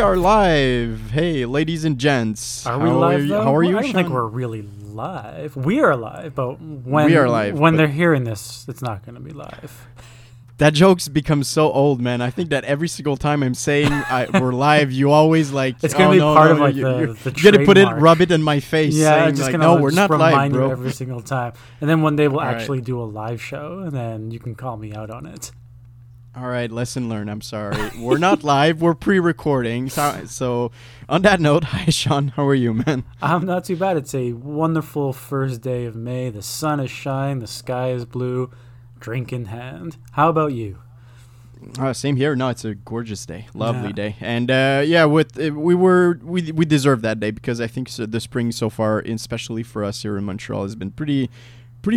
We are live. Hey, ladies and gents. Are we live? How are you, Sean? I don't think we're really live. We are live, but when they're hearing this, it's not going to be live. That joke's become so old, man. I think that every single time I'm saying we're live, you always like... It's going to be part of like the trademark. You got to put it, rub it in my face, saying just like, no, we're not live, bro. You every single time. And then one day we'll actually do a live show, and then you can call me out on it. All right, lesson learned. I'm sorry. We're not live. We're pre-recording. So on that note, hi, Sean. How are you, man? I'm not too bad. It's a wonderful first day of May. The sun is shining. The sky is blue. Drink in hand. How about you? Same here. No, it's a gorgeous day. Lovely day. And we deserve that day because I think the spring so far, especially for us here in Montreal, has been pretty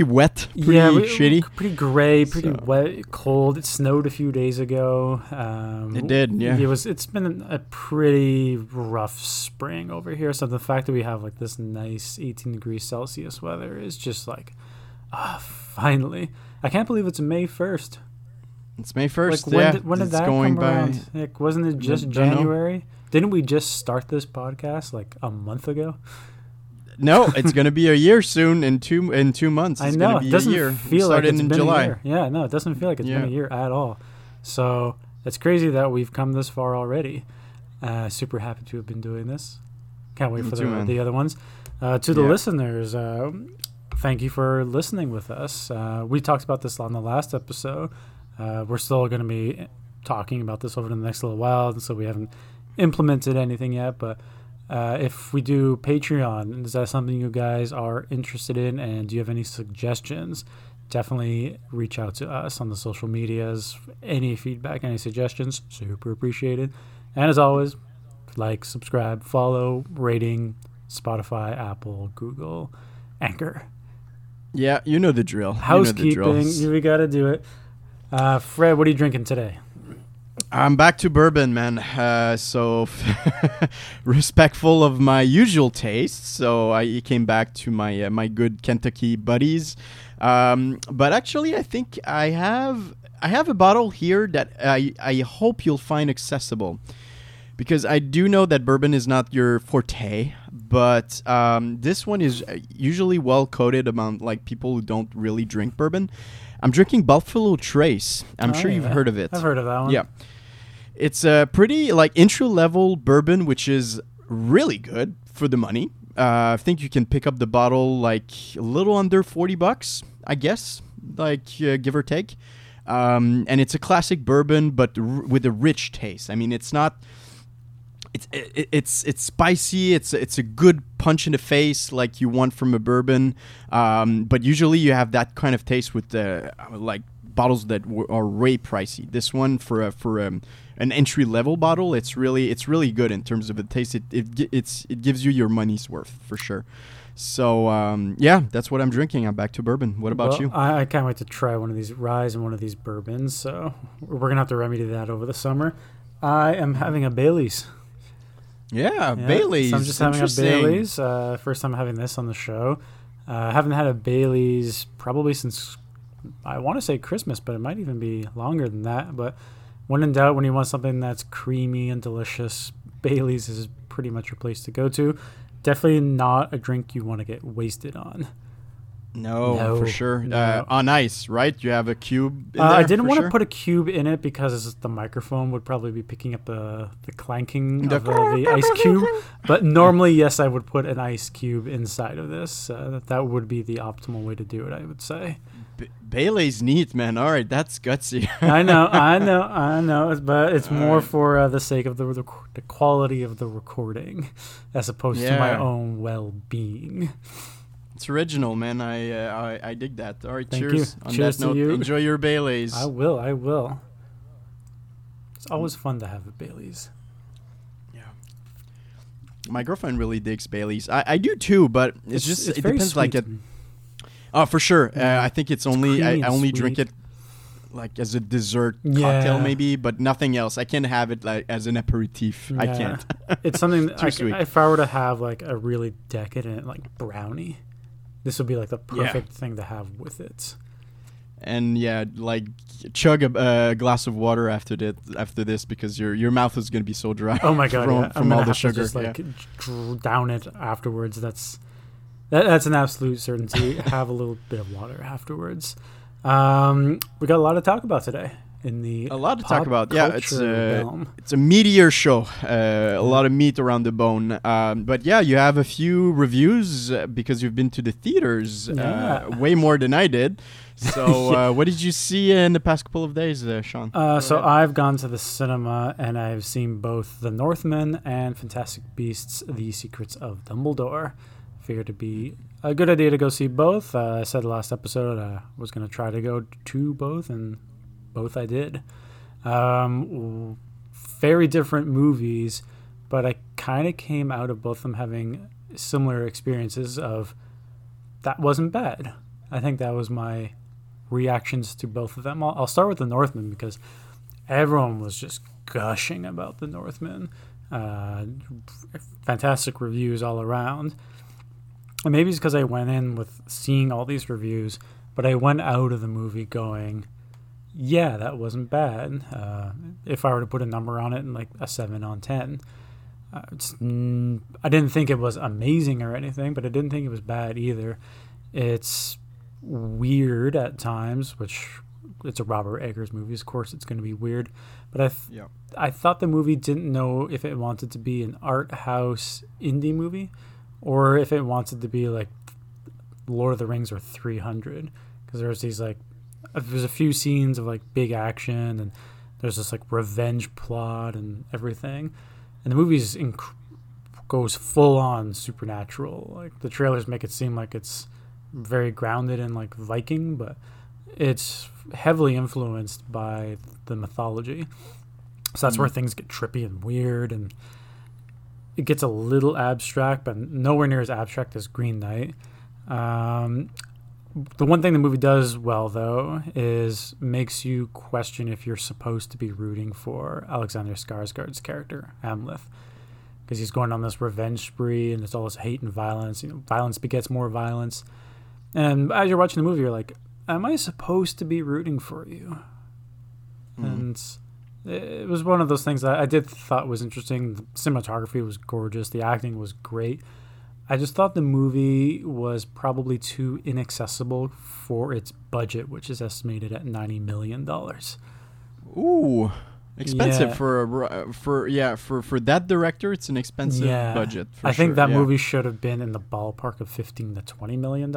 wet, shitty. Pretty gray, wet, cold. It snowed a few days ago. It did, yeah. It's been a pretty rough spring over here. So the fact that we have like this nice 18 degrees Celsius weather is just like, finally. I can't believe it's May 1st. It's May 1st, like, when did that come around? Like, wasn't it just January? Didn't we just start this podcast like a month ago? No, it's going to be a year soon. In 2 months, it's going to be a year. Feel like it's in been July. A year. Yeah, no, it doesn't feel like it's been a year at all. So it's crazy that we've come this far already. Super happy to have been doing this. Can't wait for the other ones. To the listeners, thank you for listening with us. We talked about this on the last episode. We're still going to be talking about this over the next little while, so we haven't implemented anything yet, but. If we do Patreon, is that something you guys are interested in? And do you have any suggestions? Definitely reach out to us on the social medias. Any feedback, any suggestions, super appreciated. And as always, like, subscribe, follow, rating, Spotify, Apple, Google, Anchor. Yeah, you know the drill. Housekeeping, we got to do it. Fred, what are you drinking today? I'm back to bourbon, man. So respectful of my usual tastes. So I came back to my my good Kentucky buddies. But actually, I think I have a bottle here that I hope you'll find accessible, because I do know that bourbon is not your forte. But this one is usually well coated among like people who don't really drink bourbon. I'm drinking Buffalo Trace. I'm sure you've heard of it. I've heard of that one. Yeah. It's a pretty like entry-level bourbon, which is really good for the money. I think you can pick up the bottle like a little under $40, I guess, like give or take. And it's a classic bourbon, but with a rich taste. I mean, it's not... It's spicy. It's a good punch in the face like you want from a bourbon, but usually you have that kind of taste with like bottles that are way pricey. This one for an entry level bottle, it's really good in terms of the taste. It gives you your money's worth for sure. So that's what I'm drinking. I'm back to bourbon. What about you? I can't wait to try one of these rye and one of these bourbons. So we're gonna have to remedy that over the summer. I am having a Bailey's. Yeah, Bailey's. So I'm just having a Bailey's. First time having this on the show. I haven't had a Bailey's probably since, I want to say Christmas, but it might even be longer than that. But when in doubt, when you want something that's creamy and delicious, Bailey's is pretty much your place to go to. Definitely not a drink you want to get wasted on. No, for sure. No. On ice, right? You have a cube in there? I didn't want to put a cube in it because the microphone would probably be picking up the clanking of the ice cube. But normally, yes, I would put an ice cube inside of this. That would be the optimal way to do it, I would say. Bailey's neat, man. All right, that's gutsy. I know. But it's more for the sake of the quality of the recording as opposed to my own well-being. It's original, man. I dig that. All right, cheers. Thank you. Cheers to you. Enjoy your Baileys. I will. It's always fun to have a Baileys. Yeah. My girlfriend really digs Baileys. I do too, but it depends. Like it. Oh, for sure. Yeah. I think it's only I only drink it like as a dessert cocktail maybe, but nothing else. I can't have it like as an aperitif. Yeah. I can't. It's something that if I were to have like a really decadent like brownie, this would be like the perfect thing to have with it. And yeah, like chug a glass of water after this because your mouth is gonna be so dry. Oh my god! From all the sugar. Just like down it afterwards. That's an absolute certainty. Have a little bit of water afterwards. We got a lot to talk about today. It's a meteor show, a lot of meat around the bone, but yeah, you have a few reviews because you've been to the theaters way more than I did, so what did you see in the past couple of days, Sean? So I've gone to the cinema and I've seen both The Northman and Fantastic Beasts, The Secrets of Dumbledore. Figured to be a good idea to go see both. I said last episode I was going to try to go to both, and both I did. Very different movies, but I kind of came out of both of them having similar experiences of that wasn't bad. I think that was my reactions to both of them. I'll start with The Northman because everyone was just gushing about The Northman. Fantastic reviews all around. And maybe it's because I went in with seeing all these reviews, but I went out of the movie going, yeah, that wasn't bad. If I were to put a number on it, and like a 7 on 10, I didn't think it was amazing or anything, but I didn't think it was bad either. It's weird at times, which it's a Robert Eggers movie, of course it's going to be weird. But I thought the movie didn't know if it wanted to be an art house indie movie, or if it wanted to be like Lord of the Rings or 300, because there's these like. There's a few scenes of like big action, and there's this like revenge plot and everything, and the movie goes full on supernatural. Like the trailers make it seem like it's very grounded in like Viking, but it's heavily influenced by the mythology. So that's where things get trippy and weird, and it gets a little abstract, but nowhere near as abstract as Green Knight. The one thing the movie does well, though, is makes you question if you're supposed to be rooting for Alexander Skarsgård's character, Amleth, because he's going on this revenge spree, and it's all this hate and violence. You know, violence begets more violence. And as you're watching the movie, you're like, am I supposed to be rooting for you? Mm. And it was one of those things that I thought was interesting. The cinematography was gorgeous. The acting was great. I just thought the movie was probably too inaccessible for its budget, which is estimated at $90 million. Ooh, expensive for that director. It's an expensive budget. I think that movie should have been in the ballpark of $15 to $20 million.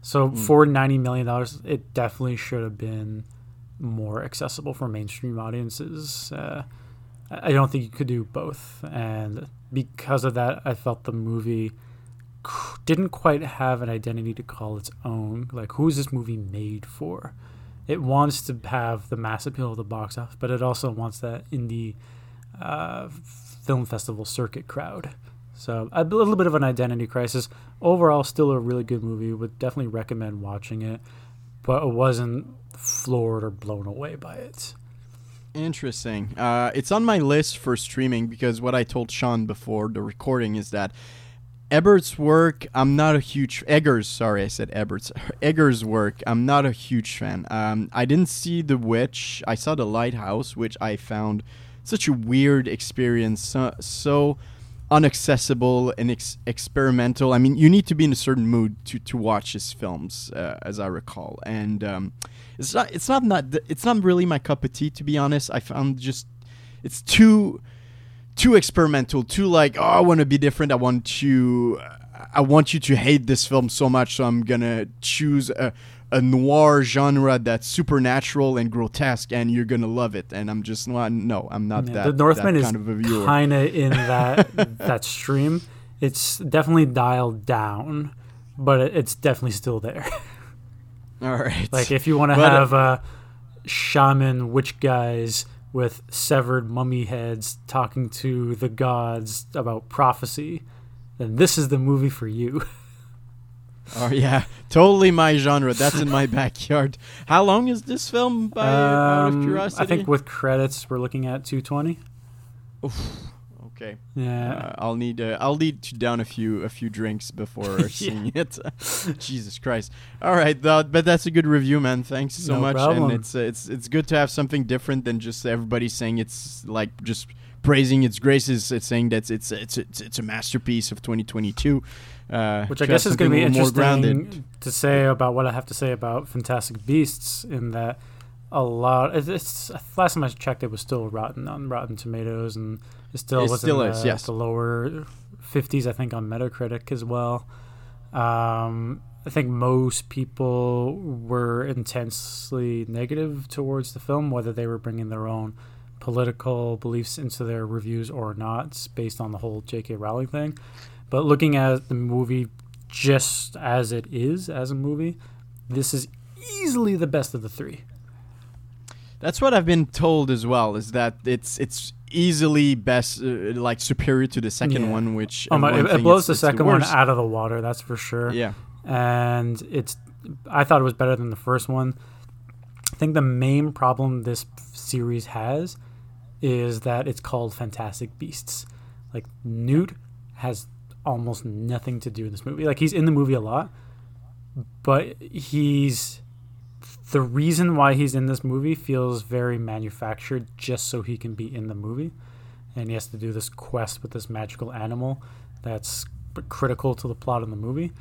So for $90 million, it definitely should have been more accessible for mainstream audiences. I don't think you could do both, and because of that, I felt the movie didn't quite have an identity to call its own. Like, who's this movie made for? It wants to have the mass appeal of the box office, but it also wants that indie film festival circuit crowd. So a little bit of an identity crisis. Overall, still a really good movie. Would definitely recommend watching it, but I wasn't floored or blown away by it. Interesting. It's on my list for streaming because what I told Sean before the recording is that Eggers' work, I'm not a huge fan. I didn't see The Witch. I saw The Lighthouse, which I found such a weird experience, so unaccessible and experimental. I mean, you need to be in a certain mood to watch his films, as I recall, and it's not really my cup of tea, to be honest. I found it's too experimental, too like, oh, I want to be different. I want you to hate this film so much, so I'm gonna choose a noir genre that's supernatural and grotesque, and you're gonna love it. And I'm just not that. The Northman is kind of in that that stream. It's definitely dialed down, but it's definitely still there. All right. Like if you want to have shaman witch guys with severed mummy heads talking to the gods about prophecy, then this is the movie for you. Oh, yeah. Totally my genre. That's in my backyard. How long is this film, out of curiosity? I think with credits, we're looking at 220. Oof. Okay. Yeah. I'll need to down a few drinks before seeing it. Jesus Christ. All right, but that's a good review, man. Thanks so much. Problem. And it's good to have something different than just everybody saying it's like just praising its graces. It's saying that it's a masterpiece of 2022. Which I guess is going to be interesting to say about what I have to say about Fantastic Beasts, in that a lot. It's last time I checked, it was still rotten on Rotten Tomatoes, and it still is the lower 50s, I think, on Metacritic as well. I think most people were intensely negative towards the film, whether they were bringing their own political beliefs into their reviews or not, based on the whole J.K. Rowling thing. But looking at the movie just as it is, as a movie, this is easily the best of the three. That's what I've been told as well, is that it's easily best, like superior to the second one, which... it blows the second one out of the water, that's for sure. Yeah. And I thought it was better than the first one. I think the main problem this series has is that it's called Fantastic Beasts. Like, Newt has almost nothing to do in this movie. Like, he's in the movie a lot, but the reason why he's in this movie feels very manufactured, just so he can be in the movie. And he has to do this quest with this magical animal that's critical to the plot in the movie.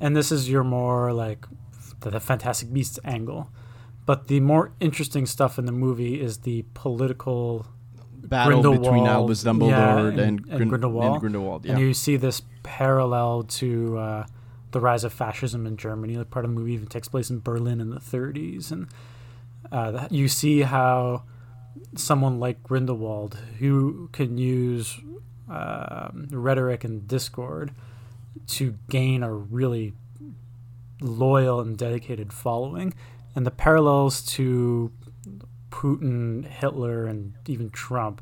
And this is your more like the Fantastic Beasts angle. But the more interesting stuff in the movie is the political battle between Albus Dumbledore and Grindelwald. And Grindelwald, yeah. And you see this parallel to the rise of fascism in Germany. Like, part of the movie even takes place in Berlin in the 30s. And you see how someone like Grindelwald, who can use rhetoric and discord to gain a really loyal and dedicated following, and the parallels to Putin, Hitler, and even Trump,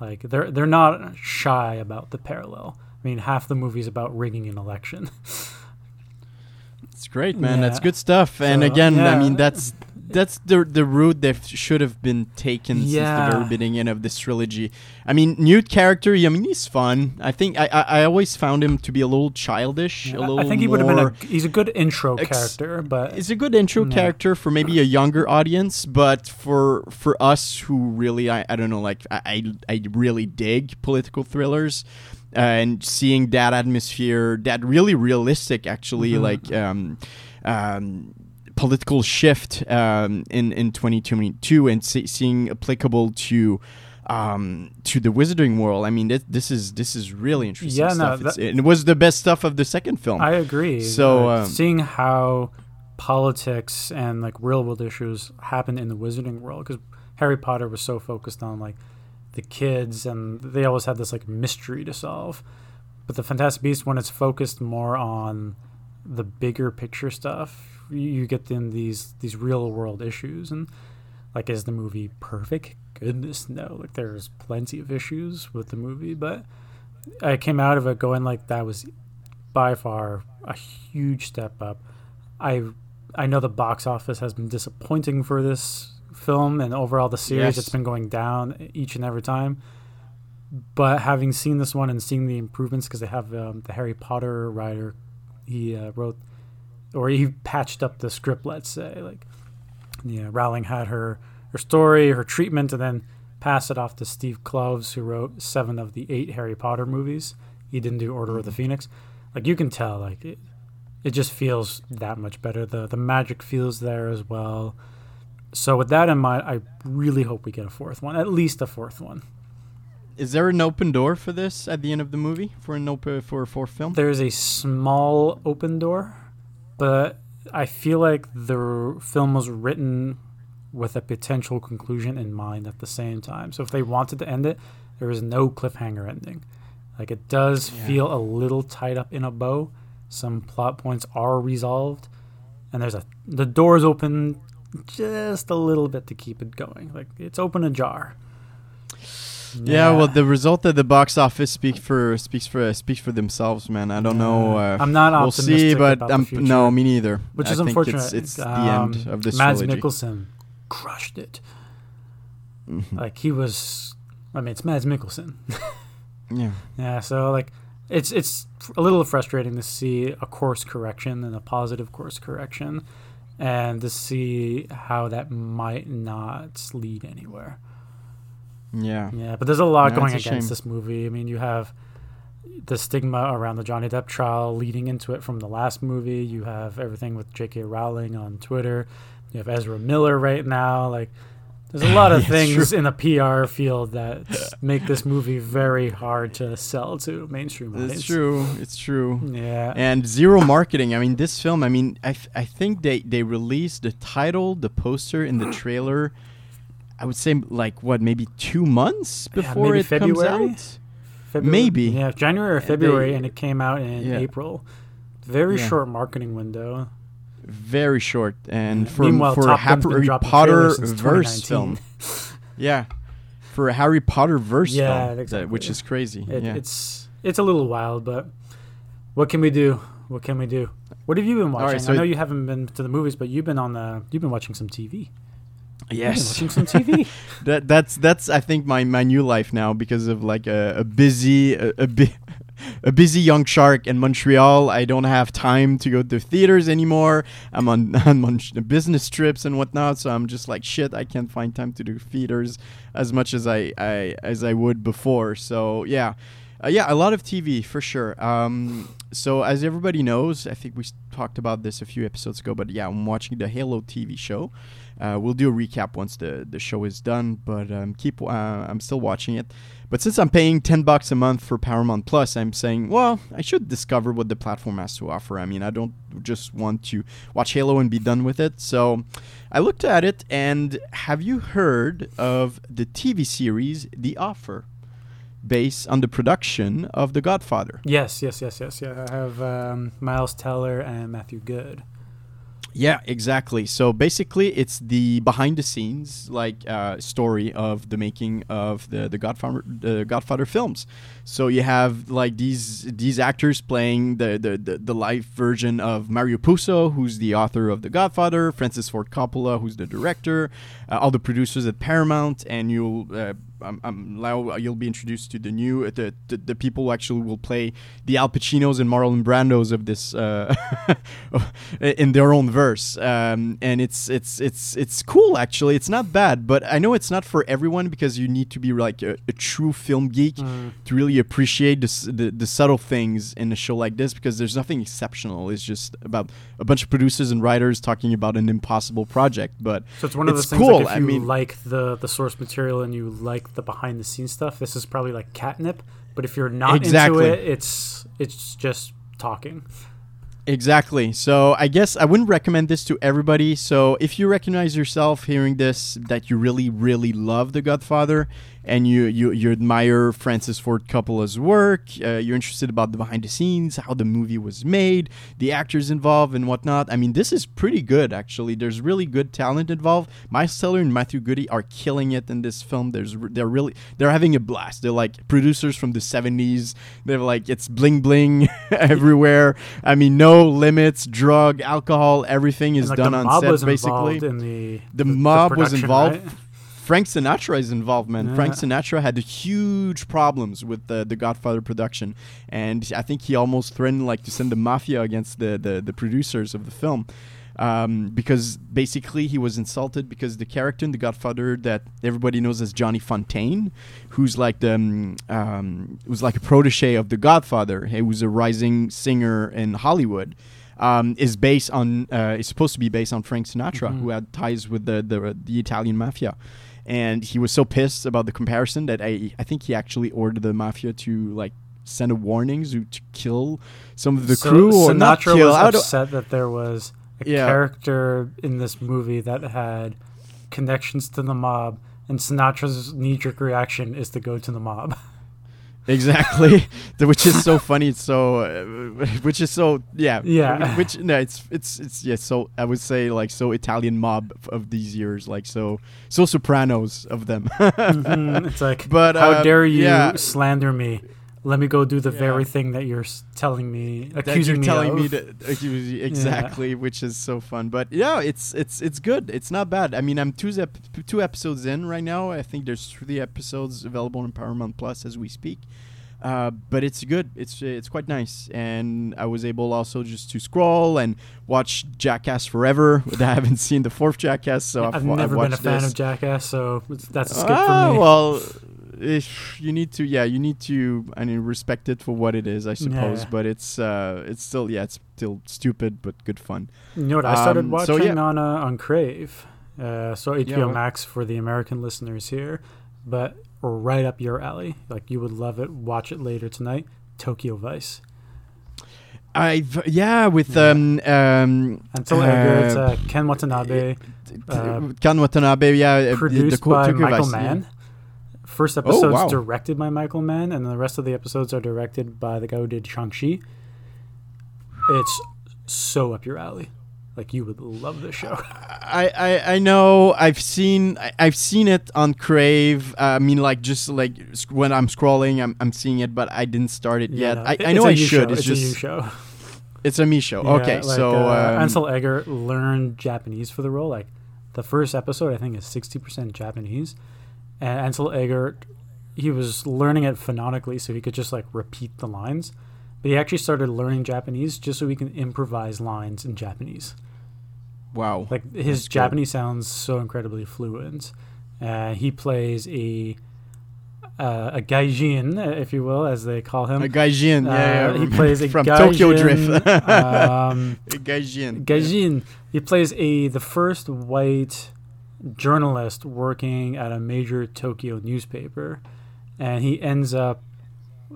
like they're not shy about the parallel. I mean, half the movie's about rigging an election. It's great, man. Yeah. That's good stuff. So, and again, I mean, that's the route that should have been taken since the very beginning of this trilogy. I mean, Newt character, I mean, he's fun. I think I always found him to be a little childish, a little. I think he would have been. He's a good intro character, but it's a good intro character for maybe a younger audience, but for us who really, I don't know, like I really dig political thrillers. And seeing that atmosphere, that really realistic, actually, like political shift in 2022, and seeing applicable to the Wizarding World. I mean, this is really interesting stuff. And it was the best stuff of the second film. I agree. So seeing how politics and like real world issues happen in the Wizarding World, because Harry Potter was so focused on like the kids, and they always had this like mystery to solve. But the Fantastic Beasts, when it's focused more on the bigger picture stuff, you get in these real world issues. And like, is the movie perfect? Goodness no. Like, there's plenty of issues with the movie, but I came out of it going like, that was by far a huge step up. I know the box office has been disappointing for this film, and overall the series, it's been going down each and every time. But having seen this one and seeing the improvements, because they have the Harry Potter writer, he wrote, or he patched up the script, let's say. Like, Rowling had her story, her treatment, and then passed it off to Steve Kloves, who wrote 7 of the 8 Harry Potter movies. He didn't do Order of the Phoenix. Like, you can tell, like it just feels that much better. The magic feels there as well. So with that in mind, I really hope we get a fourth one, at least a fourth one. Is there an open door for this at the end of the movie for a fourth film? There is a small open door, but I feel like the film was written with a potential conclusion in mind at the same time. So if they wanted to end it, there is no cliffhanger ending. Like, it does feel a little tied up in a bow. Some plot points are resolved, and the door is open just a little bit to keep it going. Like, it's open ajar. Well, the result of the box office speaks for themselves, man. I don't know. I'm not optimistic. We'll see, but about the future. No, me neither. Which is unfortunate. It's the end of this trilogy. Mads Mikkelsen crushed it. Like, he was. I mean, it's Mads Mikkelsen. Yeah. Yeah. So like, it's a little frustrating to see a course correction and a positive course correction, and to see how that might not lead anywhere. Yeah. Yeah, but there's a lot going against this movie. I mean, you have the stigma around the Johnny Depp trial leading into it from the last movie. You have everything with J.K. Rowling on Twitter. You have Ezra Miller right now. Like, there's a lot of things in the PR field that make this movie very hard to sell to mainstream audience. It's true. It's true. Yeah. And zero marketing. I mean, this film, I mean, I think they released the title, the poster, and the trailer, I would say, like, what, maybe 2 months before maybe it comes out? February? Maybe. Yeah, January or February, and it came out in April. Very short marketing window. Very short. And for a Harry Potter verse film. Yeah. For a Harry Potter verse film, exactly, which is crazy. It's a little wild, but what can we do? What can we do? What have you been watching? Right, so I know you haven't been to the movies, but you've been watching some TV. Yes, watching some TV. that's I think my new life now, because of like a busy young shark in Montreal. I don't have time to go to theaters anymore. I'm on business trips and whatnot, so I'm just like, shit, I can't find time to do theaters as much as I would before. So yeah, a lot of TV for sure. So as everybody knows, I think we talked about this a few episodes ago, but yeah, I'm watching the Halo TV show. We'll do a recap once the show is done, but I'm still watching it. But since I'm paying $10 a month for Paramount Plus, I'm saying, well, I should discover what the platform has to offer. I mean, I don't just want to watch Halo and be done with it. So I looked at it, and have you heard of the TV series The Offer, based on the production of The Godfather? Yes. Yeah, I have Miles Teller and Matthew Goode. Yeah, exactly. So basically, it's the behind-the-scenes story of the making of the Godfather films. So you have like these actors playing the live version of Mario Puzo, who's the author of The Godfather, Francis Ford Coppola, who's the director, all the producers at Paramount, and you'll be introduced to the new the people who actually will play the Al Pacinos and Marlon Brandos of this in their own verse, and it's cool actually. It's not bad, but I know it's not for everyone, because you need to be like a true film geek to really appreciate the subtle things in a show like this, because there's nothing exceptional. It's just about a bunch of producers and writers talking about an impossible project. But so it's one of those things. Cool. Like if you like the source material and you like the behind the scenes stuff, this is probably like catnip. But if you're not into it, it's just talking. Exactly. So I guess I wouldn't recommend this to everybody. So if you recognize yourself hearing this, that you really, really love The Godfather, and you admire Francis Ford Coppola's work, you're interested about the behind the scenes, how the movie was made, the actors involved and whatnot, I mean, this is pretty good actually. There's really good talent involved. Miles Teller and Matthew Goode are killing it in this film. They're having a blast. They're like producers from the 70s. They're like, it's bling bling everywhere. I mean, no limits, drug, alcohol, everything is done on set basically. The mob was involved, right? Frank Sinatra is involved, man. Yeah. Frank Sinatra had huge problems with the Godfather production, and I think he almost threatened to send the mafia against the producers of the film, because basically he was insulted because the character in The Godfather that everybody knows as Johnny Fontaine, who's like who's like a protege of The Godfather, he was a rising singer in Hollywood. Is supposed to be based on Frank Sinatra, who had ties with the Italian mafia. And he was so pissed about the comparison that I think he actually ordered the mafia to send a warning to kill some of the crew. Or not kill. Sinatra was upset that there was a character in this movie that had connections to the mob, and Sinatra's knee-jerk reaction is to go to the mob. Exactly, which is so funny. So I would say so Italian mob of these years, so Sopranos of them. It's like, but how dare you slander me? Let me go do the very thing that you're telling me, accusing me of. Exactly, which is so fun. But yeah, it's good. It's not bad. I mean, I'm two episodes in right now. I think there's 3 episodes available on Paramount Plus as we speak. But it's good. It's quite nice. And I was able also just to scroll and watch Jackass Forever. I haven't seen the fourth Jackass, so I've never been a fan of Jackass, so that's a skip for me. Well, if you need to, yeah, you need to, I mean, respect it for what it is, I suppose. Yeah. But it's still stupid, but good fun. You know what I started watching on Crave, so HBO Max for the American listeners here, but right up your alley. Like, you would love it. Watch it later tonight. Tokyo Vice. Ansel Egger, it's Ken Watanabe. Produced by Michael Mann. Yeah. First episode's directed by Michael Mann, and the rest of the episodes are directed by the guy who did Shang-Chi. It's so up your alley. Like, you would love this show. I know. I've seen it on Crave. I mean, like, just like when I'm scrolling, I'm seeing it, but I didn't start it yet. I know I should. It's just a show. It's a me show. Yeah, okay, like, so Ansel Egger learned Japanese for the role. Like, the first episode, I think, is 60% Japanese, and Ansel Egger, he was learning it phonetically, so he could just like repeat the lines. But he actually started learning Japanese just so he can improvise lines in Japanese. Wow. Like, his Japanese sounds so incredibly fluent. He plays a gaijin, if you will, as they call him. A gaijin, He plays a from gaijin, Tokyo Drift. A gaijin. Gaijin. Yeah. He plays the first white journalist working at a major Tokyo newspaper. And he ends up,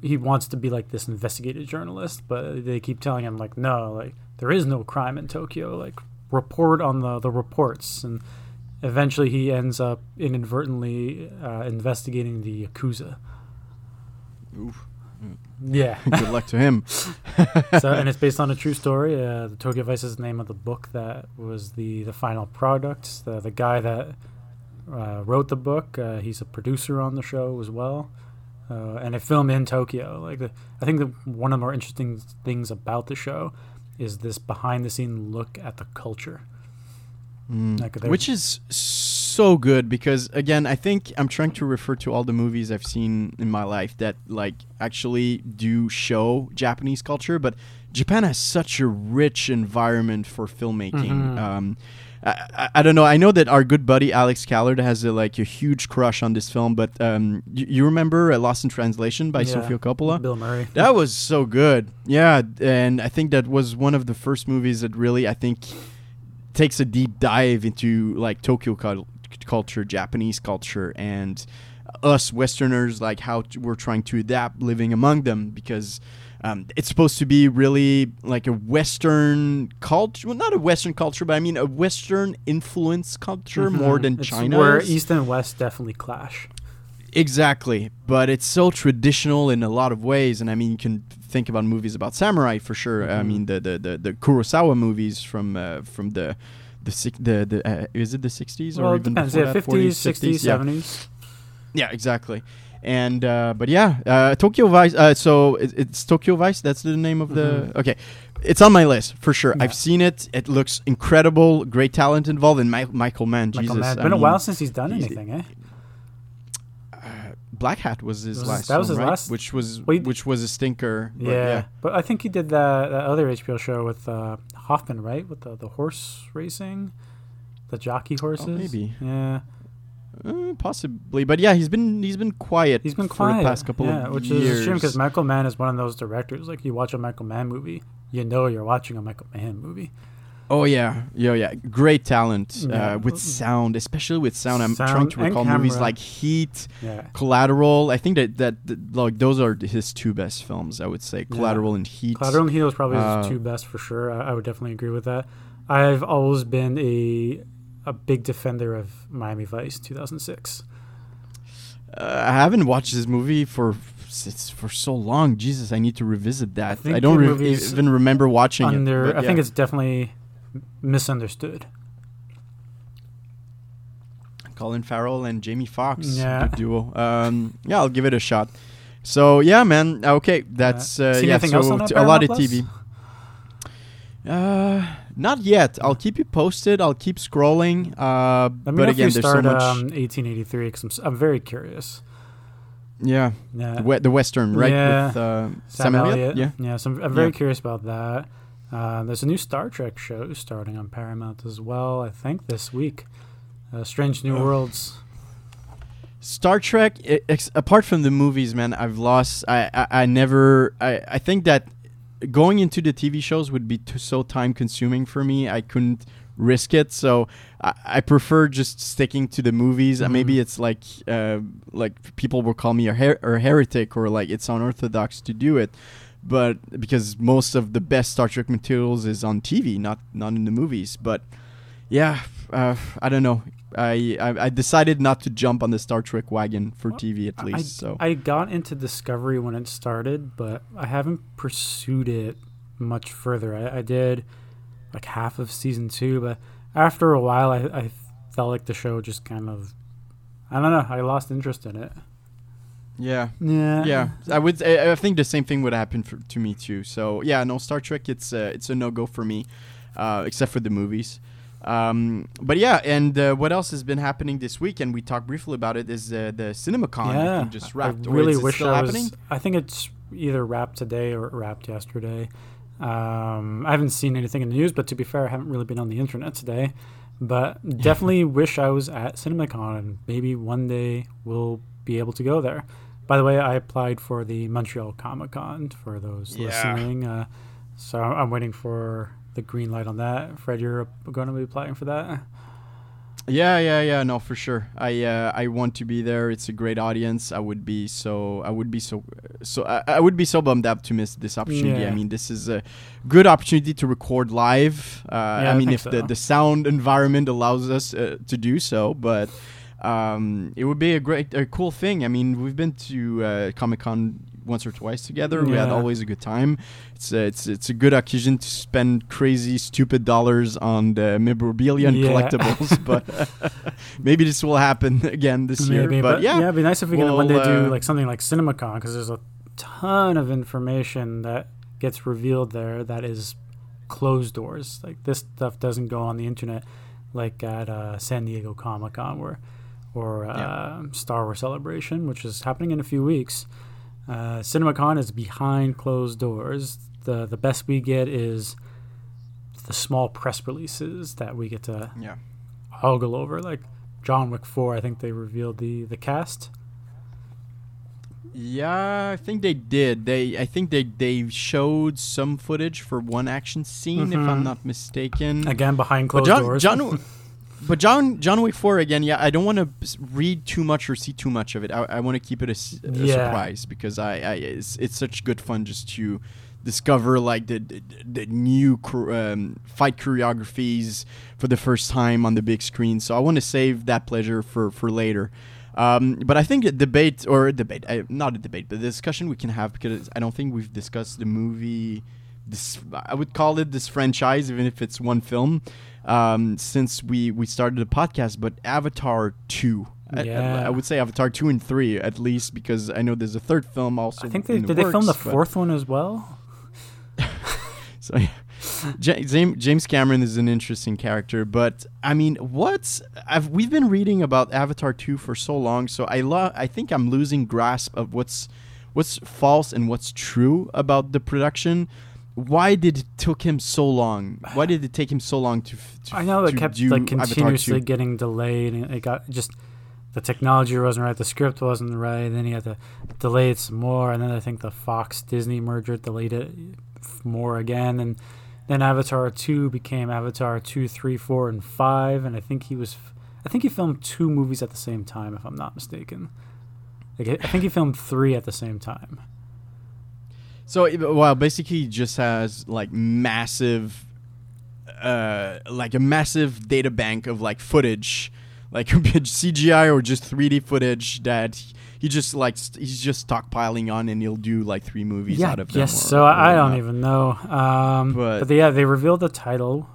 he wants to be like this investigative journalist, but they keep telling him like, no, like there is no crime in Tokyo, like report on the reports. And eventually he ends up inadvertently investigating the Yakuza. Oof. Yeah. Good luck to him. So, and it's based on a true story. The Tokyo Vice is the name of the book that was the final product. The guy that wrote the book, he's a producer on the show as well. And a film in Tokyo. Like, I think one of the more interesting things about the show is this behind-the-scene look at the culture, which is so good because, again, I think I'm trying to refer to all the movies I've seen in my life that like actually do show Japanese culture, but Japan has such a rich environment for filmmaking. Mm-hmm. I don't know. I know that our good buddy Alex Callard has a huge crush on this film, but you remember Lost in Translation by Sofia Coppola? Bill Murray. That was so good. Yeah, and I think that was one of the first movies that really, I think, takes a deep dive into like Tokyo culture, Japanese culture, and us Westerners, like how we're trying to adapt living among them because... it's supposed to be really like a Western culture. Well, not a Western culture, but I mean a Western influence culture more than China. Where East and West definitely clash. Exactly. But it's so traditional in a lot of ways. And I mean, you can think about movies about samurai for sure. Mm-hmm. I mean, the Kurosawa movies from the is it the 60s or even before that? 50s, 60s, 70s. Yeah, exactly. And Tokyo Vice. So it's Tokyo Vice. That's the name of the. Okay, it's on my list for sure. Yeah. I've seen it. It looks incredible. Great talent involved. And Michael Mann. Jesus, it's been a while since he's done anything. Black Hat was his last. That was his last, which was a stinker. Yeah. But I think he did that other HBO show with Hoffman, right? With the horse racing, the jockey horses. Oh, maybe. Yeah. Possibly, but yeah, he's been quiet. He's been quiet for the past couple of which years, which is a shame because Michael Mann is one of those directors. Like you watch a Michael Mann movie, you know you're watching a Michael Mann movie. Oh yeah, great talent with sound, especially with sound. I'm trying to recall movies like Heat, Collateral. I think that like those are his two best films. I would say Collateral and Heat. Collateral and Heat was probably his two best for sure. I would definitely agree with that. I've always been a big defender of Miami Vice 2006. I haven't watched this movie for so long. Jesus, I need to revisit that. I don't even remember watching it. I think it's definitely misunderstood. Colin Farrell and Jamie Foxx, good duo. I'll give it a shot. So yeah, man. Okay, that's a lot of TV. Not yet. I'll keep you posted. I'll keep scrolling. Let me know if you start, there's so much. 1883 because I'm very curious. Yeah, yeah. The Western, right? Yeah. With Sam Elliott. Yeah. So I'm very curious about that. There's a new Star Trek show starting on Paramount as well, I think, this week. Strange New Worlds. Star Trek, apart from the movies, man, I've lost. I think that going into the TV shows would be so time-consuming for me. I couldn't risk it, so I prefer just sticking to the movies. Maybe it's like people will call me a heretic, or like it's unorthodox to do it. But because most of the best Star Trek materials is on TV, not in the movies. But yeah, I don't know. I decided not to jump on the Star Trek wagon for TV at least. I got into Discovery when it started, but I haven't pursued it much further. I did like half of season 2, but after a while, I felt like the show just kind of, I don't know, I lost interest in it. Yeah. I think the same thing would happen to me too. So yeah, no, Star Trek, it's a no go for me, except for the movies. But yeah, and what else has been happening this week? And we talked briefly about it. Is the CinemaCon just wrapped? I really wish it was happening. I think it's either wrapped today or wrapped yesterday. I haven't seen anything in the news, but to be fair, I haven't really been on the internet today. But definitely wish I was at CinemaCon, and maybe one day we'll be able to go there. By the way, I applied for the Montreal Comic Con for those listening. So I'm waiting for the green light on that. Fred, you're going to be applying for that? Yeah. No, for sure. I want to be there. It's a great audience. I would be so bummed out to miss this opportunity. Yeah. I mean, this is a good opportunity to record live. The sound environment allows us to do so, but. It would be a cool thing. I mean, we've been to Comic-Con once or twice together. We had always a good time. It's a good occasion to spend crazy, stupid dollars on the memorabilia and collectibles. But maybe this will hation again this year. But yeah, it'd be nice if we can one day do like something like CinemaCon, because there's a ton of information that gets revealed there that is closed doors. Like this stuff doesn't go on the internet, like at San Diego Comic-Con or Star Wars Celebration, which is happening in a few weeks. CinemaCon is behind closed doors. The best we get is the small press releases that we get to hoggle over. Like John Wick 4, I think they revealed the cast. Yeah, I think they did. I think they showed some footage for one action scene, if I'm not mistaken. Again, behind closed doors. But John Wick 4 again, I don't want to read too much or see too much of it. I want to keep it a surprise, because it's such good fun just to discover like the new fight choreographies for the first time on the big screen. So I want to save that pleasure for later. But I think the discussion we can have, because I don't think we've discussed the movie. I would call it this franchise, even if it's one film, since we started the podcast, but Avatar 2. I would say Avatar 2 and 3 at least, because I know there's a third film also. I think they film the fourth one as well. So yeah. James Cameron is an interesting character, but I mean, we've been reading about Avatar 2 for so long, so I think I'm losing grasp of what's false and what's true about the production. Why did it take him so long to I know it kept like continuously getting delayed, and it got just the technology wasn't right, the script wasn't right, and then he had to delay it some more, and then I think the Fox Disney merger delayed it more again, and then Avatar 2 became Avatar 2, 3, 4, and 5, and I think he filmed two movies at the same time, if I'm not mistaken. Like, I think he filmed three at the same time. So, basically, he just has like massive, like a massive data bank of like footage, like CGI or just 3D footage that he just he's just stockpiling on, and he'll do like three movies out of them. Yes, so I don't even know. But they revealed the title.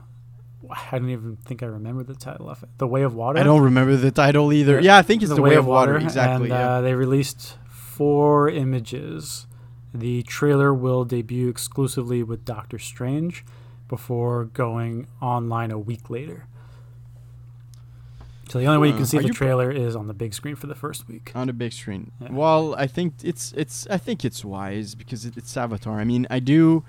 I don't even think I remember the title of it. The Way of Water. I don't remember the title either. Yeah, I think it's the Way of Water. Exactly. And they released 4 images. The trailer will debut exclusively with Doctor Strange before going online a week later. So the only way you can see the trailer is on the big screen for the first week. On the big screen. Yeah. Well, I think it's wise because it's Avatar. I mean, I do.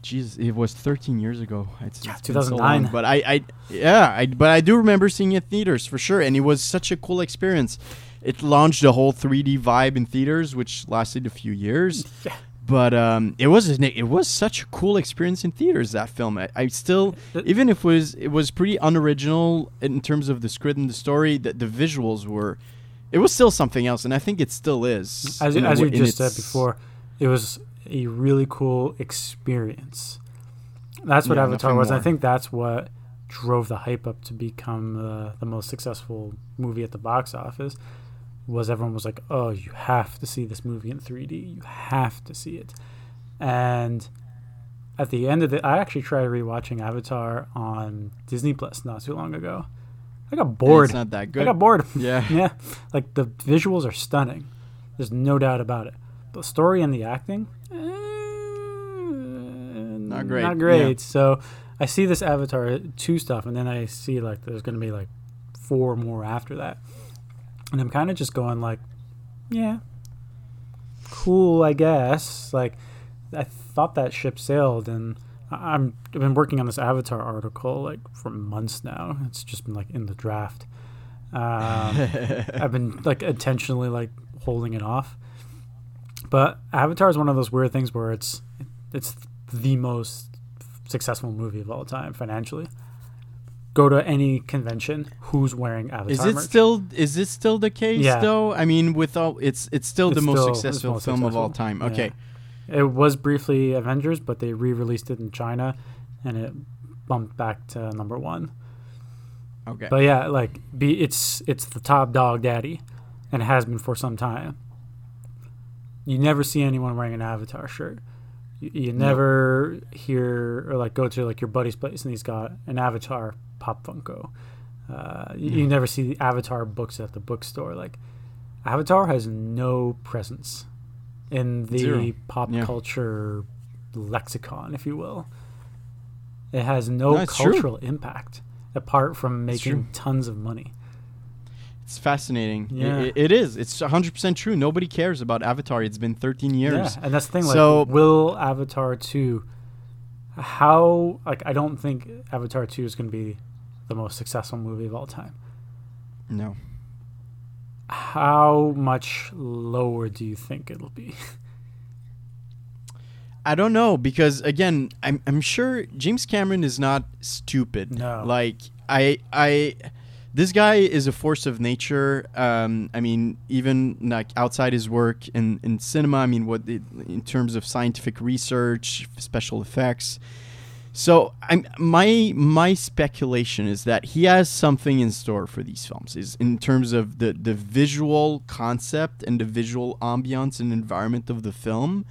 Jeez, it was 13 years ago. It's 2009. So long, but I do remember seeing it in theaters for sure, and it was such a cool experience. It launched the whole 3D vibe in theaters, which lasted a few years. Yeah. But it was such a cool experience in theaters, that film. I still, even if it was pretty unoriginal in terms of the script and the story, that the visuals were, it was still something else, and I think it still is. As you just said before, it was a really cool experience. That's what Avatar was. I think that's what drove the hype up to become the most successful movie at the box office. Was everyone was like, oh, you have to see this movie in 3D. You have to see it. And at the end of it, I actually tried rewatching Avatar on Disney Plus not too long ago. I got bored. It's not that good. I got bored. Yeah. Yeah. Like, the visuals are stunning. There's no doubt about it. The story and the acting, not great. Not great. Yeah. So I see this Avatar 2 stuff, and then I see, like, there's going to be, like, 4 more after that. And I'm kind of just going like, yeah, cool, I guess. Like, I thought that ship sailed, and I've been working on this Avatar article like for months now. It's just been like in the draft. I've been like intentionally like holding it off. But Avatar is one of those weird things where it's the most successful movie of all time financially. Go to any convention, who's wearing Avatar merch? Is it still the case though? I mean, with all it's still the most successful film of all time. Okay. Yeah. It was briefly Avengers, but they re-released it in China and it bumped back to number 1. Okay. But yeah, like it's the top dog daddy and it has been for some time. You never see anyone wearing an Avatar shirt. You never hear or like go to like your buddy's place and he's got an Avatar Pop Funko. You never see the Avatar books at the bookstore. Like, Avatar has no presence in the pop culture lexicon, if you will. It has no cultural impact apart from making tons of money. It's fascinating. Yeah. It is. It's 100% true. Nobody cares about Avatar. It's been 13 years. Yeah, and that's the thing. Like, so, will Avatar 2... How... Like, I don't think Avatar 2 is going to be the most successful movie of all time. No. How much lower do you think it'll be? I don't know, because again, I'm sure James Cameron is not stupid. No. Like, this guy is a force of nature. I mean, even like outside his work in cinema, I mean, in terms of scientific research, special effects. So my speculation is that he has something in store for these films, is in terms of the visual concept and the visual ambiance and environment of the film.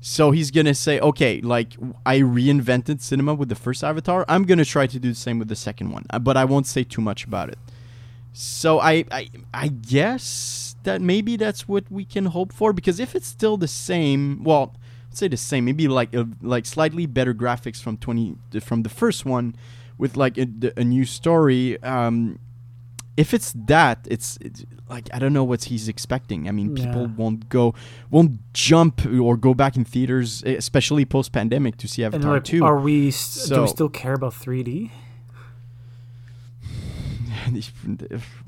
So he's going to say, okay, like, I reinvented cinema with the first Avatar. I'm going to try to do the same with the second one, but I won't say too much about it. So I guess that maybe that's what we can hope for, because if it's still the same, well... say the same, maybe like slightly better graphics from the first one with like a new story. If it's that, it's like, I don't know what he's expecting. I mean, people won't jump or go back in theaters, especially post pandemic, to see Avatar 2. Do we still care about 3D?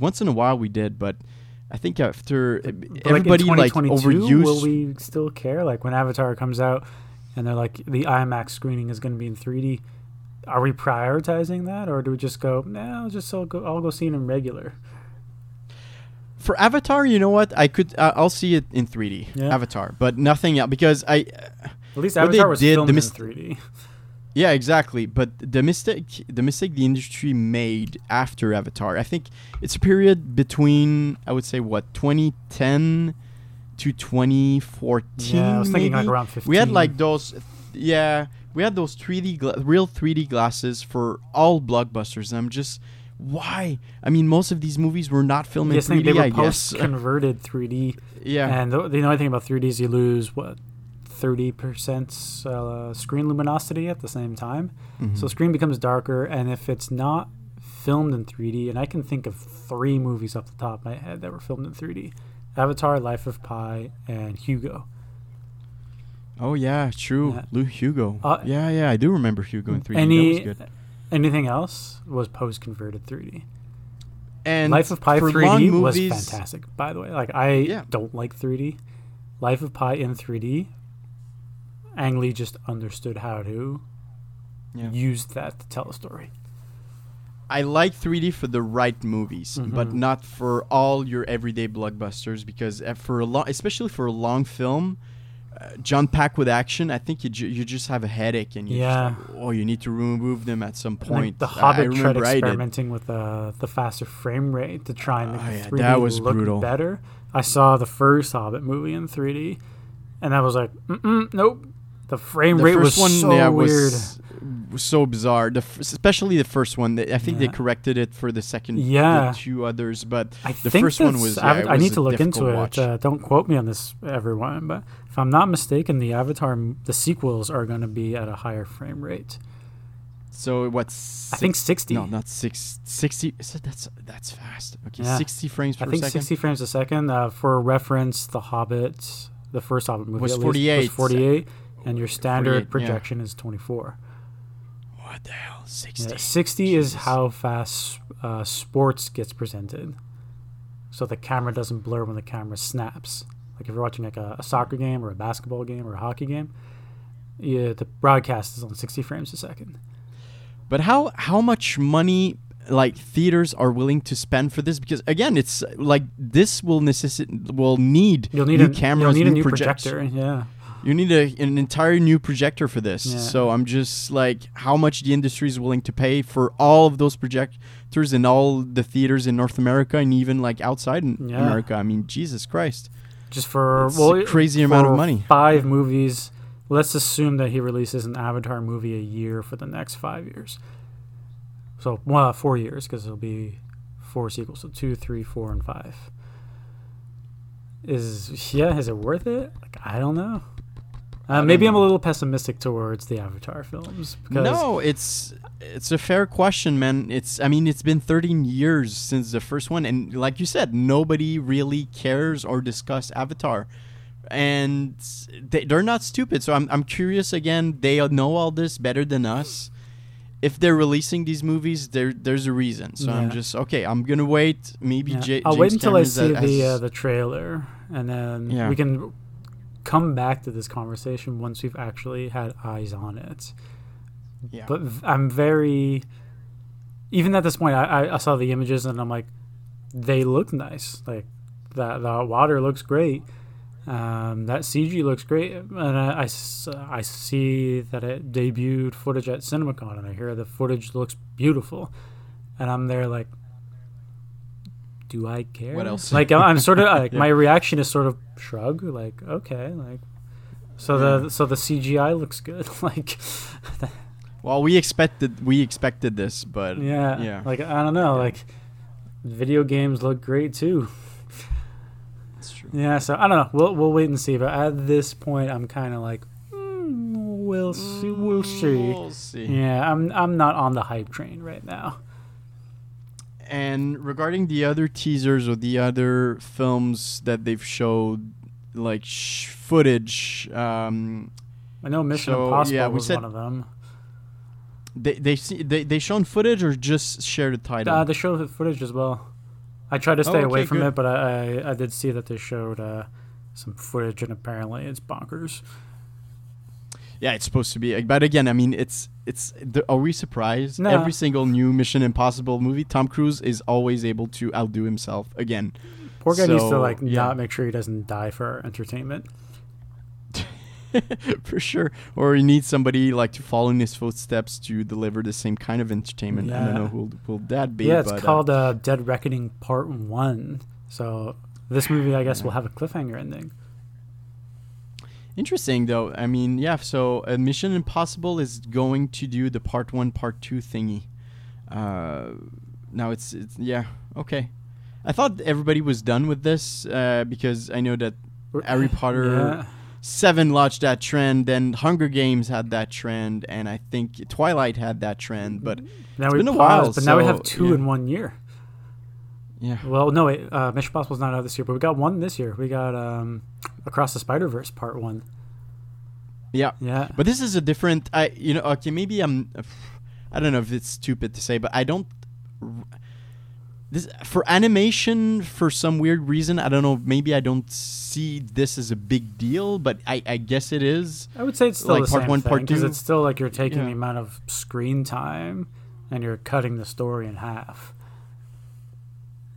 Once in a while we did, but I think after everybody like overused, will we still care? Like, when Avatar comes out and they're like, the IMAX screening is going to be in 3D, are we prioritizing that, or do we just go, I'll go see it in regular? For Avatar, you know what? I'll see it in 3D. Yeah. Avatar, but nothing else, because at least Avatar was filmed in 3D. Yeah, exactly. But the mistake the industry made after Avatar, I think it's a period between, I would say, 2010 to 2014. Yeah, I was thinking like around 15. We had like those 3D glasses for all blockbusters. And I'm just, why? I mean, most of these movies were not filmed in 3D. They were post-converted 3D. Yeah. And the only thing about 3D is you lose 30% screen luminosity at the same time. Mm-hmm. So the screen becomes darker, and if it's not filmed in 3D, and I can think of 3 movies off the top of my head that were filmed in 3D. Avatar, Life of Pi, and Hugo. Oh, yeah, true. Yeah. Hugo. Yeah, I do remember Hugo in 3D. That was good. Anything else was post-converted 3D. And Life of Pi 3D was fantastic, by the way. I don't like 3D. Life of Pi in 3D, Ang Lee just understood how to use that to tell a story. I like 3D for the right movies, but not for all your everyday blockbusters, because especially for a long film, jump packed with action, I think you just have a headache, and you need to remove them at some point. The Hobbit tried experimenting with the faster frame rate to try and make the 3D look better. I saw the first Hobbit movie in 3D, and I was like, nope. The frame rate was weird. Was so bizarre. Especially the first one. I think they corrected it for the second the 2 others, but the first one was I need to look into it. Don't quote me on this, everyone, but if I'm not mistaken, the Avatar, the sequels are going to be at a higher frame rate. So what's... I think 60. No, not 60. That's fast. Okay, yeah. 60 frames per second. I think 60 frames a second. For reference, The Hobbit, the first Hobbit movie was 48. Was 48. And your standard projection is 24. What the hell? 60? Yeah, 60 is how fast sports gets presented. So the camera doesn't blur when the camera snaps. Like if you're watching like a soccer game or a basketball game or a hockey game, the broadcast is on 60 frames a second. But how much money theaters are willing to spend for this? Because again, it's like this will need new cameras, you'll need a new projector. Yeah. You need an entire new projector for this. Yeah. So I'm just like, how much the industry is willing to pay for all of those projectors in all the theaters in North America and even outside America. I mean, Jesus Christ. Just for a crazy amount of money. 5 movies. Let's assume that he releases an Avatar movie a year for the next 5 years. So 4 years, because it'll be 4 sequels. So 2, 3, 4, and 5. Is it worth it? I don't know. Maybe I'm a little pessimistic towards the Avatar films. No, it's a fair question, man. It's been 13 years since the first one, and like you said, nobody really cares or discuss Avatar, and they're not stupid. So I'm curious again. They know all this better than us. If they're releasing these movies, there's a reason. So I'm just I'm gonna wait. Maybe I'll wait until Cameron's I see the trailer, and then we can come back to this conversation once we've actually had eyes on it. Yeah. But even at this point, I saw the images and I'm like, they look nice. Like the water looks great. That CG looks great. And I see that it debuted footage at CinemaCon, and I hear the footage looks beautiful. And I'm there like, do I care? What else? I'm sort of my reaction is sort of shrug, okay, so the CGI looks good. Well, we expected this, but yeah. I don't know. Video games look great too. That's true. Yeah, so I don't know. We'll wait and see. But at this point, I'm kind of like, we'll see. We'll see. Yeah, I'm not on the hype train right now. And regarding the other teasers or the other films that they've showed, footage, I know Mission Impossible was one of them. They shown footage or just shared the title? They showed footage as well. I tried to stay away from it, but I did see that they showed some footage, and apparently it's bonkers. Yeah, it's supposed to be. But again, I mean, are we surprised? No. Every single new Mission Impossible movie, Tom Cruise is always able to outdo himself again. Poor guy needs to not make sure he doesn't die for our entertainment. For sure. Or he needs somebody to follow in his footsteps to deliver the same kind of entertainment. Yeah. I don't know who will that be. Yeah, it's called Dead Reckoning Part 1. So this movie, I guess, will have a cliffhanger ending. Interesting, though. I mean, so Mission Impossible is going to do the Part 1, Part 2 thingy. Now it's okay. I thought everybody was done with this because I know that Harry Potter Seven launched that trend, then Hunger Games had that trend, and I think Twilight had that trend, but now it's been a while. But so, now we have two in 1 year. Yeah. Well, no, wait. Mission Impossible's not out this year, but we got one this year. We got Across the Spider-Verse Part 1. Yeah. Yeah. But this is a different... okay, maybe I'm... I don't know if it's stupid to say, but I don't... This, for animation, for some weird reason, I don't know, maybe I don't see this as a big deal, but I guess it is. I would say it's still like part one, part two. Because it's still like you're taking the amount of screen time and you're cutting the story in half.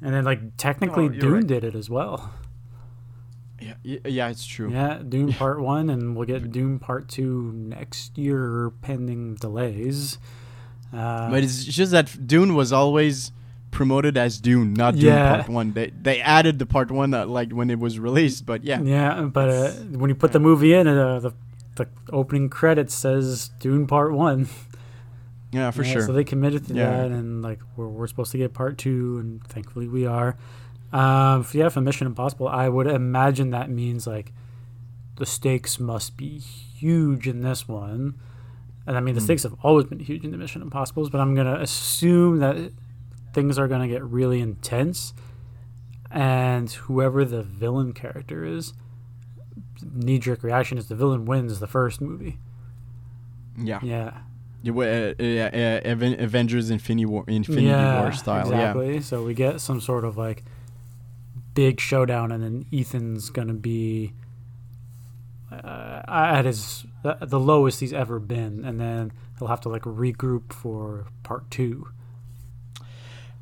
And then, like, technically Doom did it as well. Yeah, it's true. Yeah, Doom Part 1, and we'll get Doom Part 2 next year, pending delays. But it's just that Dune was always... promoted as Dune, not Dune Part 1. They added the Part 1 like when it was released, but yeah. Yeah, but when you put the movie in, the opening credits says Dune Part 1. Yeah, for sure. So they committed to that, and like we're supposed to get Part 2, and thankfully we are. For Mission Impossible, I would imagine that means like the stakes must be huge in this one. And I mean, the stakes have always been huge in the Mission Impossibles, but I'm going to assume that... things are going to get really intense, and whoever the villain character is, knee-jerk reaction is the villain wins the first movie. Avengers Infinity War style. Exactly. So we get some sort of like big showdown, and then Ethan's going to be at his the lowest he's ever been, and then he'll have to like regroup for part two.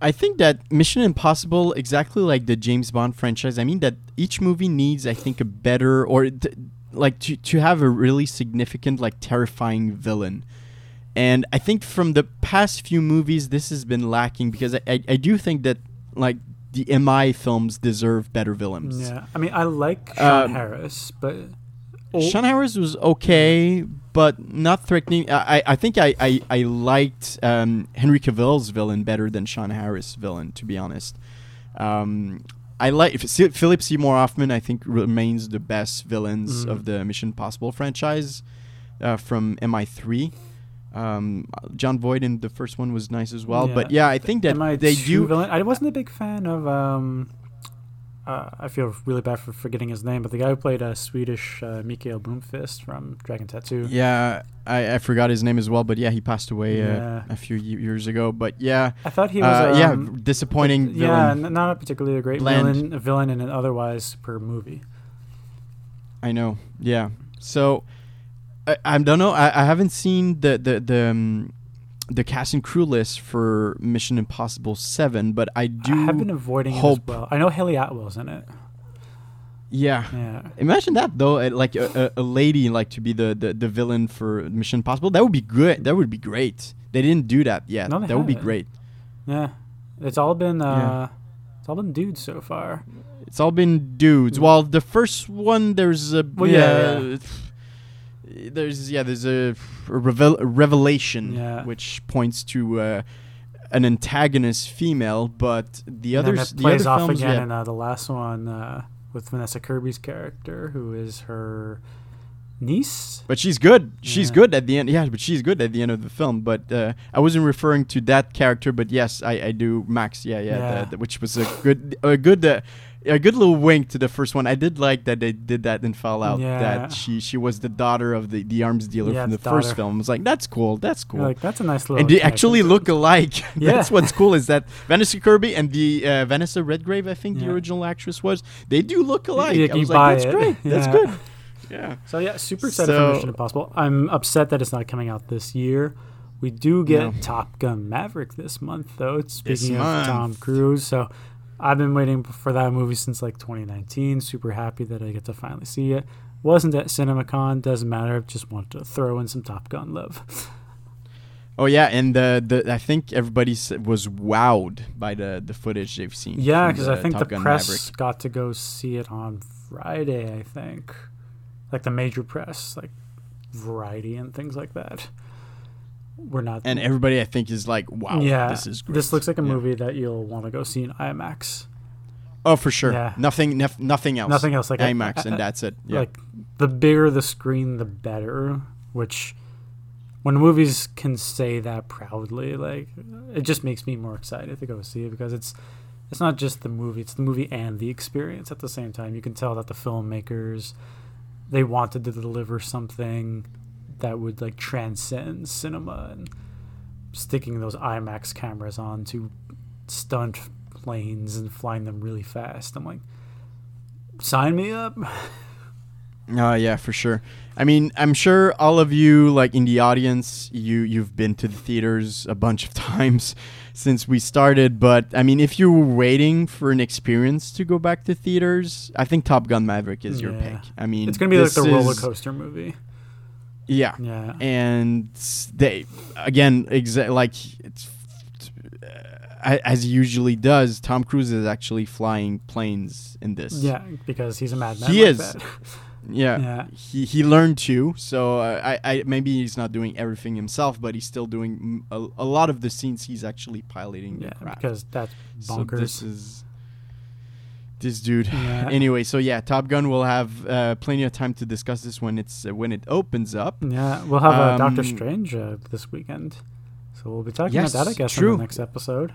I think that Mission Impossible, exactly like the James Bond franchise, I mean that each movie needs, I think, a better or to have a really significant, like terrifying villain. And I think from the past few movies, this has been lacking because I do think that like the MI films deserve better villains. Yeah, I mean, I like Sean Harris, but... Sean Harris was okay, but not threatening. I think I liked Henry Cavill's villain better than Sean Harris' villain, to be honest. I like Philip Seymour Hoffman. I think remains the best villains of the Mission Impossible franchise from MI3. John Voight in the first one was nice as well, but I think that MI2 they do. Villain? I wasn't a big fan of. I feel really bad for forgetting his name, but the guy who played Swedish Mikael Blomkvist from Dragon Tattoo. Yeah, I forgot his name as well, but he passed away a few years ago. But I thought he was disappointing villain. Yeah, not a particularly great villain in an otherwise superb movie. I know. Yeah, so I don't know. I haven't seen the cast and crew list for Mission Impossible 7, but I do I have been avoiding hope. It as well. I know Haley Atwell's in it. Yeah. Imagine that, though, like a lady like to be the villain for Mission Impossible. That would be good. That would be great. They didn't do that yet. No, that would be great. Yeah. It's all been dudes so far. It's all been dudes. Well, the first one, there's a... Well, there's a revelation which points to an antagonist female, but the other films in the last one with Vanessa Kirby's character, who is her niece. But she's good. She's good at the end. Yeah, but she's good at the end of the film. But I wasn't referring to that character. But yes, I do. Max. Which was a good little wink to the first one. I did like that they did that in Fallout. Yeah. That she was the daughter of the arms dealer from the first film. I was like, that's cool. That's cool. Like, that's a nice little. And they actually look alike. Yeah. That's what's cool is that Vanessa Kirby and the Vanessa Redgrave, I think the original actress was. They do look alike. I was like, that's great. That's good. Yeah. So super excited for Mission Impossible. I'm upset that it's not coming out this year. We do get Top Gun Maverick this month, though. Speaking of Tom Cruise, so. I've been waiting for that movie since like 2019. Super happy that I get to finally see it. Wasn't at CinemaCon. Doesn't matter. Just wanted to throw in some Top Gun love. Oh yeah, and the I think everybody was wowed by the footage they've seen. Yeah, because I think the press got to go see it on Friday. I think, like the major press, like Variety and things like that. We're not and there. Everybody I think is like, wow, this is great. This looks like a movie that you'll want to go see in IMAX. Oh, for sure. Nothing else. Nothing else like IMAX, and that's it. Yeah. Like the bigger the screen, the better, which when movies can say that proudly, like, it just makes me more excited to go see it, because it's not just the movie, it's the movie and the experience at the same time. You can tell that the filmmakers, they wanted to deliver something that would, like, transcend cinema, and sticking those IMAX cameras on to stunt planes and flying them really fast. I'm like, sign me up. Yeah, for sure. I mean, I'm sure all of you, like, in the audience, you've been to the theaters a bunch of times since we started, but I mean, if you were waiting for an experience to go back to theaters, I think Top Gun Maverick is your pick. I mean, it's gonna be like the roller coaster movie. Yeah. And they again, like it's as he usually does. Tom Cruise is actually flying planes in this. Yeah, because he's a madman. He is. That. Yeah. He learned to. So I maybe he's not doing everything himself, but he's still doing a lot of the scenes. He's actually piloting the craft. Because that's bonkers. So this is this dude. Yeah. Anyway, so yeah, Top Gun will have plenty of time to discuss this when it opens up. Yeah, we'll have Doctor Strange this weekend. So we'll be talking about that, I guess, in the next episode.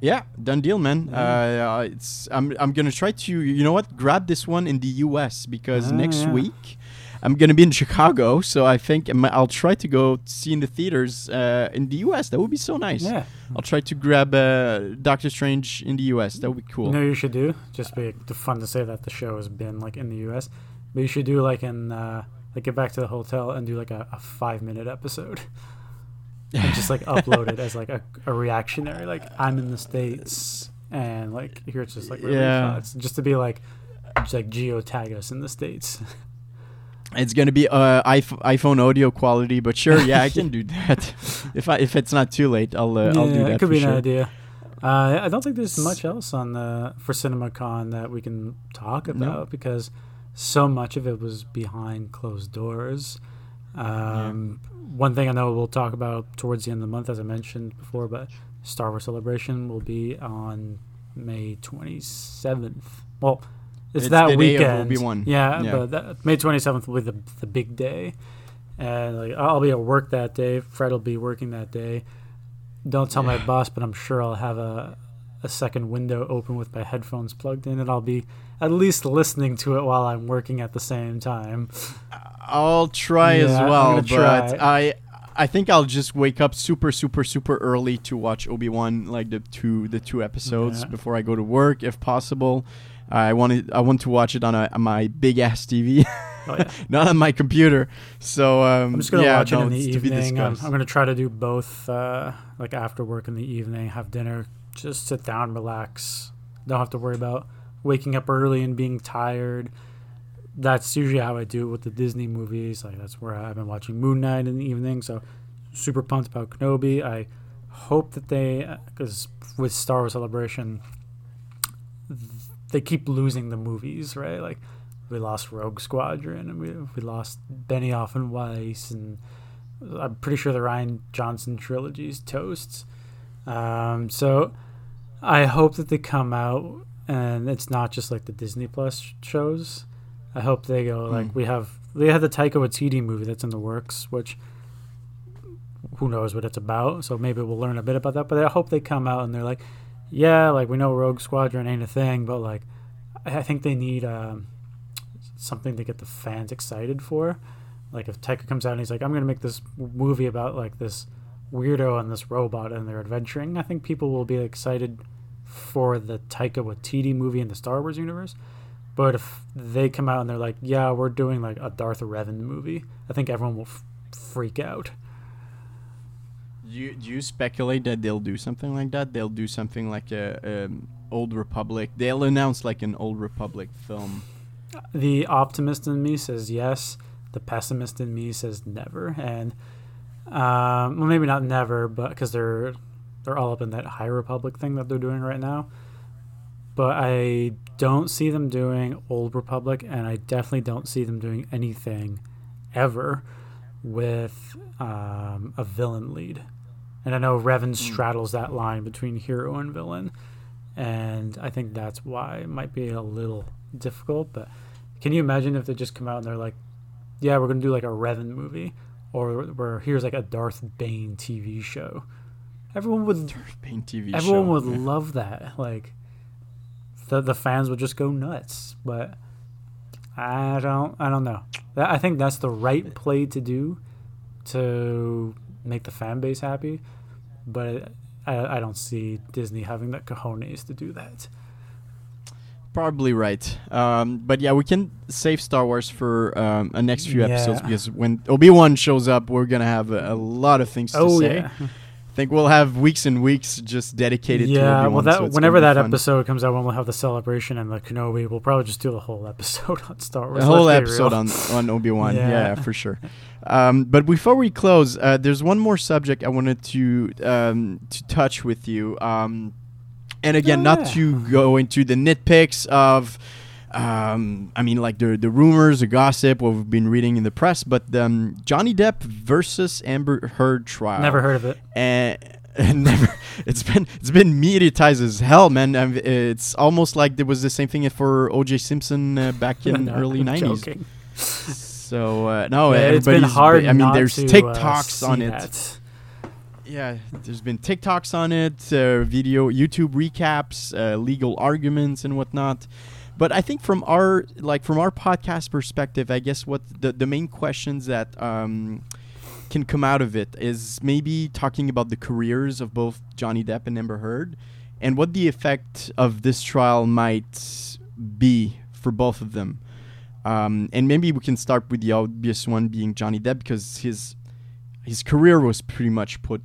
Yeah, done deal, man. I'm gonna try to, you know what, grab this one in the U.S. because next week I'm gonna be in Chicago, so I think I'll try to go see in the theaters in the U.S. That would be so nice. Yeah, I'll try to grab Doctor Strange in the U.S. That would be cool. You know, you should do just be fun to say that the show has been like in the U.S., but you should do like in like get back to the hotel and do like a 5-minute episode. And just, like, upload it as, like, a reactionary. Like, I'm in the States, and, like, here it's just, like, shots. Just to be, like, geotag us in the States. It's going to be iPhone audio quality, but sure, yeah, I can do that. If it's not too late, I'll do that. Yeah, it could be an idea. I don't think there's much else for CinemaCon that we can talk about because so much of it was behind closed doors. One thing I know we'll talk about towards the end of the month, as I mentioned before, but Star Wars Celebration will be on May 27th. Well, it's that weekend. Day of Obi-Wan. Yeah, but May 27th will be the big day. And like, I'll be at work that day. Fred will be working that day. Don't tell my boss, but I'm sure I'll have a second window open with my headphones plugged in, and I'll be at least listening to it while I'm working at the same time. I'll try as well, but I think I'll just wake up super, super, super early to watch Obi-Wan, like the two episodes before I go to work, if possible. I want to watch it on my big ass TV, not on my computer. So I'm just gonna watch it in the evening. I'm gonna try to do both, like after work in the evening, have dinner, just sit down, relax. Don't have to worry about waking up early and being tired. That's usually how I do it with the Disney movies. Like, that's where I've been watching Moon Knight in the evening. So, super pumped about Kenobi. I hope that because with Star Wars Celebration, they keep losing the movies, right? Like, we lost Rogue Squadron, and we lost Benioff and Weiss, and I'm pretty sure the Rian Johnson trilogy's toast. So, I hope that they come out, and it's not just like the Disney Plus shows. I hope they go like they have the Taika Waititi movie that's in the works, which who knows what it's about, so maybe we'll learn a bit about that. But I hope they come out and they're like, yeah, like we know Rogue Squadron ain't a thing, but like I think they need something to get the fans excited for. Like if Taika comes out and he's like, I'm gonna make this movie about like this weirdo and this robot and they're adventuring, I think people will be excited for the Taika Waititi movie in the Star Wars universe. But if they come out and they're like, yeah, we're doing like a Darth Revan movie, I think everyone will freak out. Do you speculate that they'll do something like that? They'll do something like a Old Republic. They'll announce like an Old Republic film. The optimist in me says yes. The pessimist in me says never. And well, maybe not never, but because they're all up in that High Republic thing that they're doing right now. But I don't see them doing Old Republic, and I definitely don't see them doing anything ever with a villain lead. And I know Revan straddles that line between hero and villain, and I think that's why it might be a little difficult. But Can you imagine if they just come out and they're like, yeah, we're going to do like a Revan movie, or here's like a Darth Bane TV show. Everyone would love that. Like the fans would just go nuts. But I don't know. I think that's the right play to do to make the fan base happy. But I don't see Disney having the cojones to do that. Probably right. But yeah, we can save Star Wars for a next few episodes, because when Obi-Wan shows up, we're going to have a lot of things to say. Yeah. I think we'll have weeks and weeks just dedicated to Obi-Wan. Yeah, well, whenever that episode comes out, when we'll have the celebration and the Kenobi, we'll probably just do a whole episode on Star Wars. A whole episode on Obi-Wan, yeah, for sure. But before we close, there's one more subject I wanted to touch with you. And again, not to go into the nitpicks of, like the rumors, the gossip, what we've been reading in the press, but Johnny Depp versus Amber Heard trial. Never heard of it. It's been mediatized as hell, man. It's almost like there was the same thing for O.J. Simpson back in early 90s. Joking. So it's been hard. There's TikToks on it. Yeah, there's been TikToks on it, video, YouTube recaps, legal arguments, and whatnot. But I think from our podcast perspective, I guess what the main questions that can come out of it is maybe talking about the careers of both Johnny Depp and Amber Heard, and what the effect of this trial might be for both of them. And maybe we can start with the obvious one being Johnny Depp, because his career was pretty much put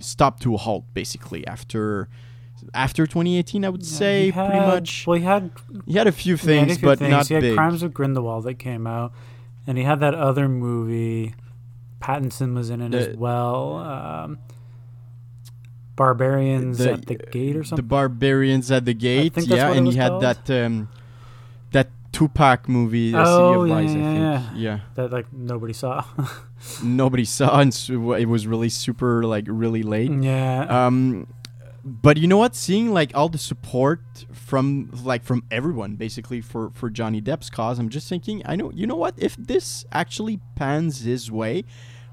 stopped to a halt basically after 2018, I would say, pretty much. Well, he had a few things, but not big. He had Crimes of Grindelwald that came out, and he had that other movie. Pattinson was in it as well. Barbarians at the Gate or something. The Barbarians at the Gate, and he had that Tupac movie, City of Lies, I think. Yeah. That nobody saw. Nobody saw, and it was really super really late. Yeah. But you know what? Seeing all the support from everyone basically for Johnny Depp's cause, I'm just thinking, if this actually pans his way,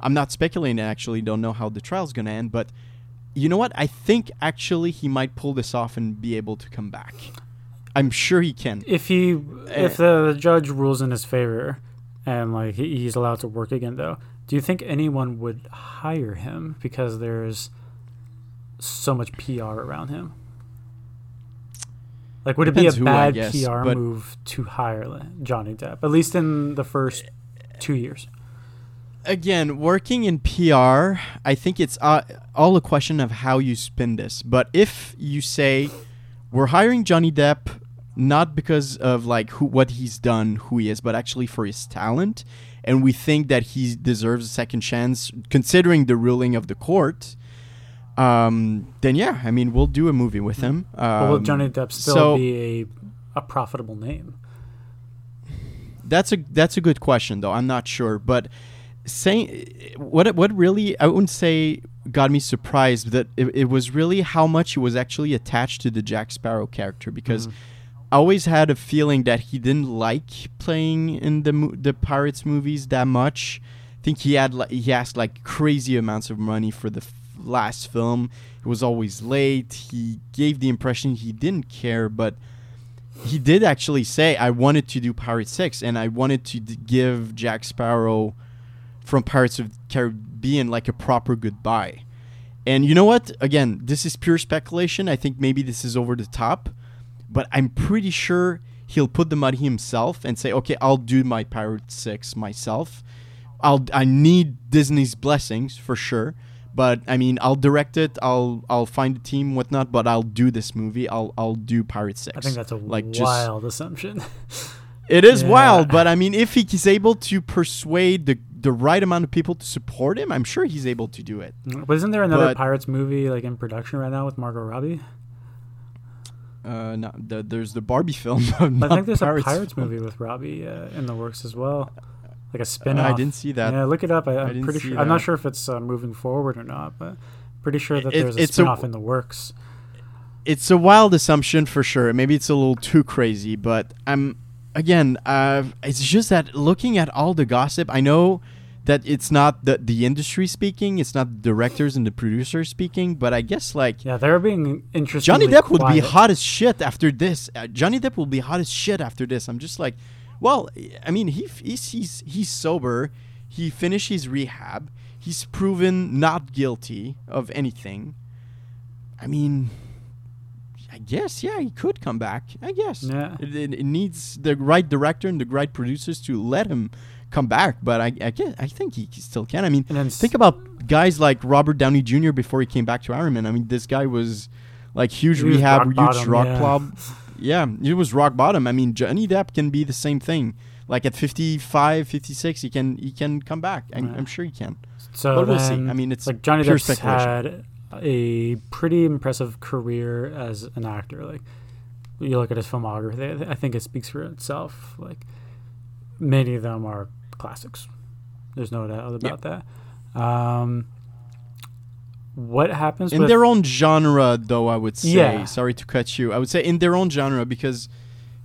I'm not speculating. I actually don't know how the trial's gonna end, but you know what? I think actually he might pull this off and be able to come back. I'm sure he can. If the judge rules in his favor and he's allowed to work again, though, do you think anyone would hire him because there's so much PR around him? Would it be a bad PR move to hire Johnny Depp, at least in the first 2 years? Again, working in PR, I think it's all a question of how you spin this. But if you say, we're hiring Johnny Depp not because of what he's done, who he is, but actually for his talent, and we think that he deserves a second chance, considering the ruling of the court, then we'll do a movie with him. Will Johnny Depp still be a profitable name? That's a good question, though. I'm not sure, but saying what really I wouldn't say got me surprised, that it was really how much he was actually attached to the Jack Sparrow character, because I always had a feeling that he didn't like playing in the Pirates movies that much. I think he asked crazy amounts of money for the last film. It was always late. He gave the impression he didn't care, but he did actually say, I wanted to do Pirate 6, and I wanted to give Jack Sparrow from Pirates of the Caribbean a proper goodbye. And you know what? Again, this is pure speculation. I think maybe this is over the top, but I'm pretty sure he'll put the money himself and say, okay, I'll do my Pirate 6 myself. I need Disney's blessings for sure. But I'll direct it. I'll find a team, whatnot. But I'll do this movie. I'll do Pirate 6. I think that's a wild assumption. It is wild, but if he's able to persuade the right amount of people to support him, I'm sure he's able to do it. But isn't there another Pirates movie in production right now with Margot Robbie? No, there's the Barbie film. But I think there's a Pirates movie with Robbie in the works as well. Like a spin-off. I didn't see that. Yeah, look it up. I'm pretty sure. I'm not sure if it's moving forward or not, but pretty sure that there's a spin-off in the works. It's a wild assumption for sure. Maybe it's a little too crazy, but again, it's just that looking at all the gossip, I know that it's not the industry speaking, it's not the directors and the producers speaking, but I guess like... Yeah, they're being interesting. Johnny Depp would be hot as shit after this. I'm just like, well, I mean, he's sober. He finished his rehab. He's proven not guilty of anything. I mean... I guess, yeah, he could come back. I guess. Yeah. It needs the right director and the right producers to let him come back, but I think he still can. I mean, think about guys like Robert Downey Jr. before he came back to Iron Man. I mean, this guy was like huge rehab, rock bottom. Yeah, it was rock bottom. I mean, Johnny Depp can be the same thing. Like at 55, 56, he can come back. I'm sure he can. So but we'll see. I mean, it's like Johnny pure Depp's speculation. Had a pretty impressive career as an actor. Like, you look at his filmography, I think it speaks for itself. Like, many of them are classics. There's no doubt about that. What happens in their own genre, though? I would say, sorry to cut you. I would say in their own genre, because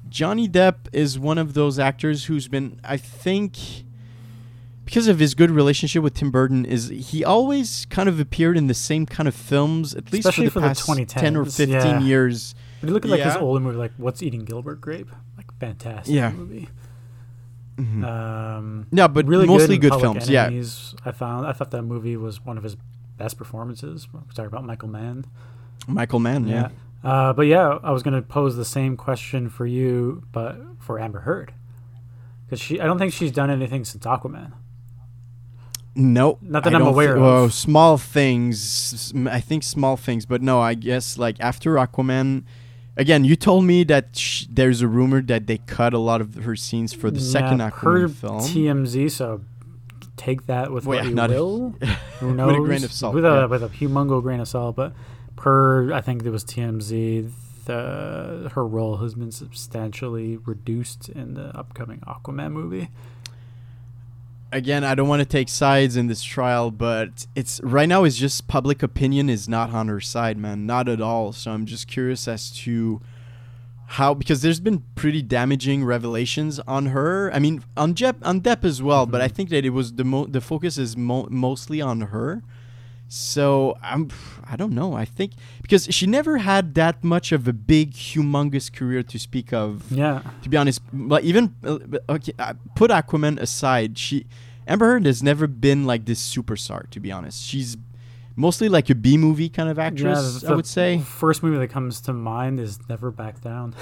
Johnny Depp is one of those actors who's been, I think, because of his good relationship with Tim Burton, is he always kind of appeared in the same kind of films, at least for the past 10 or 15 years. But you look at like his older movie, like What's Eating Gilbert Grape? Like, fantastic movie. Mm-hmm. No, but really mostly good films. Enemies, yeah, I thought that movie was one of his best performances. We're talking about Michael Mann. Yeah. But yeah, I was going to pose the same question for you, but for Amber Heard, because I don't think she's done anything since Aquaman. No, not that I'm aware of. Oh, small things. I think small things, but no, I guess like after Aquaman, again, you told me that there's a rumor that they cut a lot of her scenes for the second Aquaman film. TMZ, so take that with what you will. Who knows? With a grain of salt. With a humongo grain of salt, but I think it was TMZ, her role has been substantially reduced in the upcoming Aquaman movie. Again, I don't want to take sides in this trial, but it's right now is just public opinion is not on her side, man. Not at all. So I'm just curious as to how, because there's been pretty damaging revelations on her. I mean, on Depp as well, but I think that it was the focus is mostly on her. So I don't know. I think because she never had that much of a big, humongous career to speak of. Yeah. To be honest, but even put Aquaman aside, Amber Heard has never been like this superstar. To be honest, she's mostly like a B movie kind of actress. Yeah, I would say first movie that comes to mind is Never Back Down.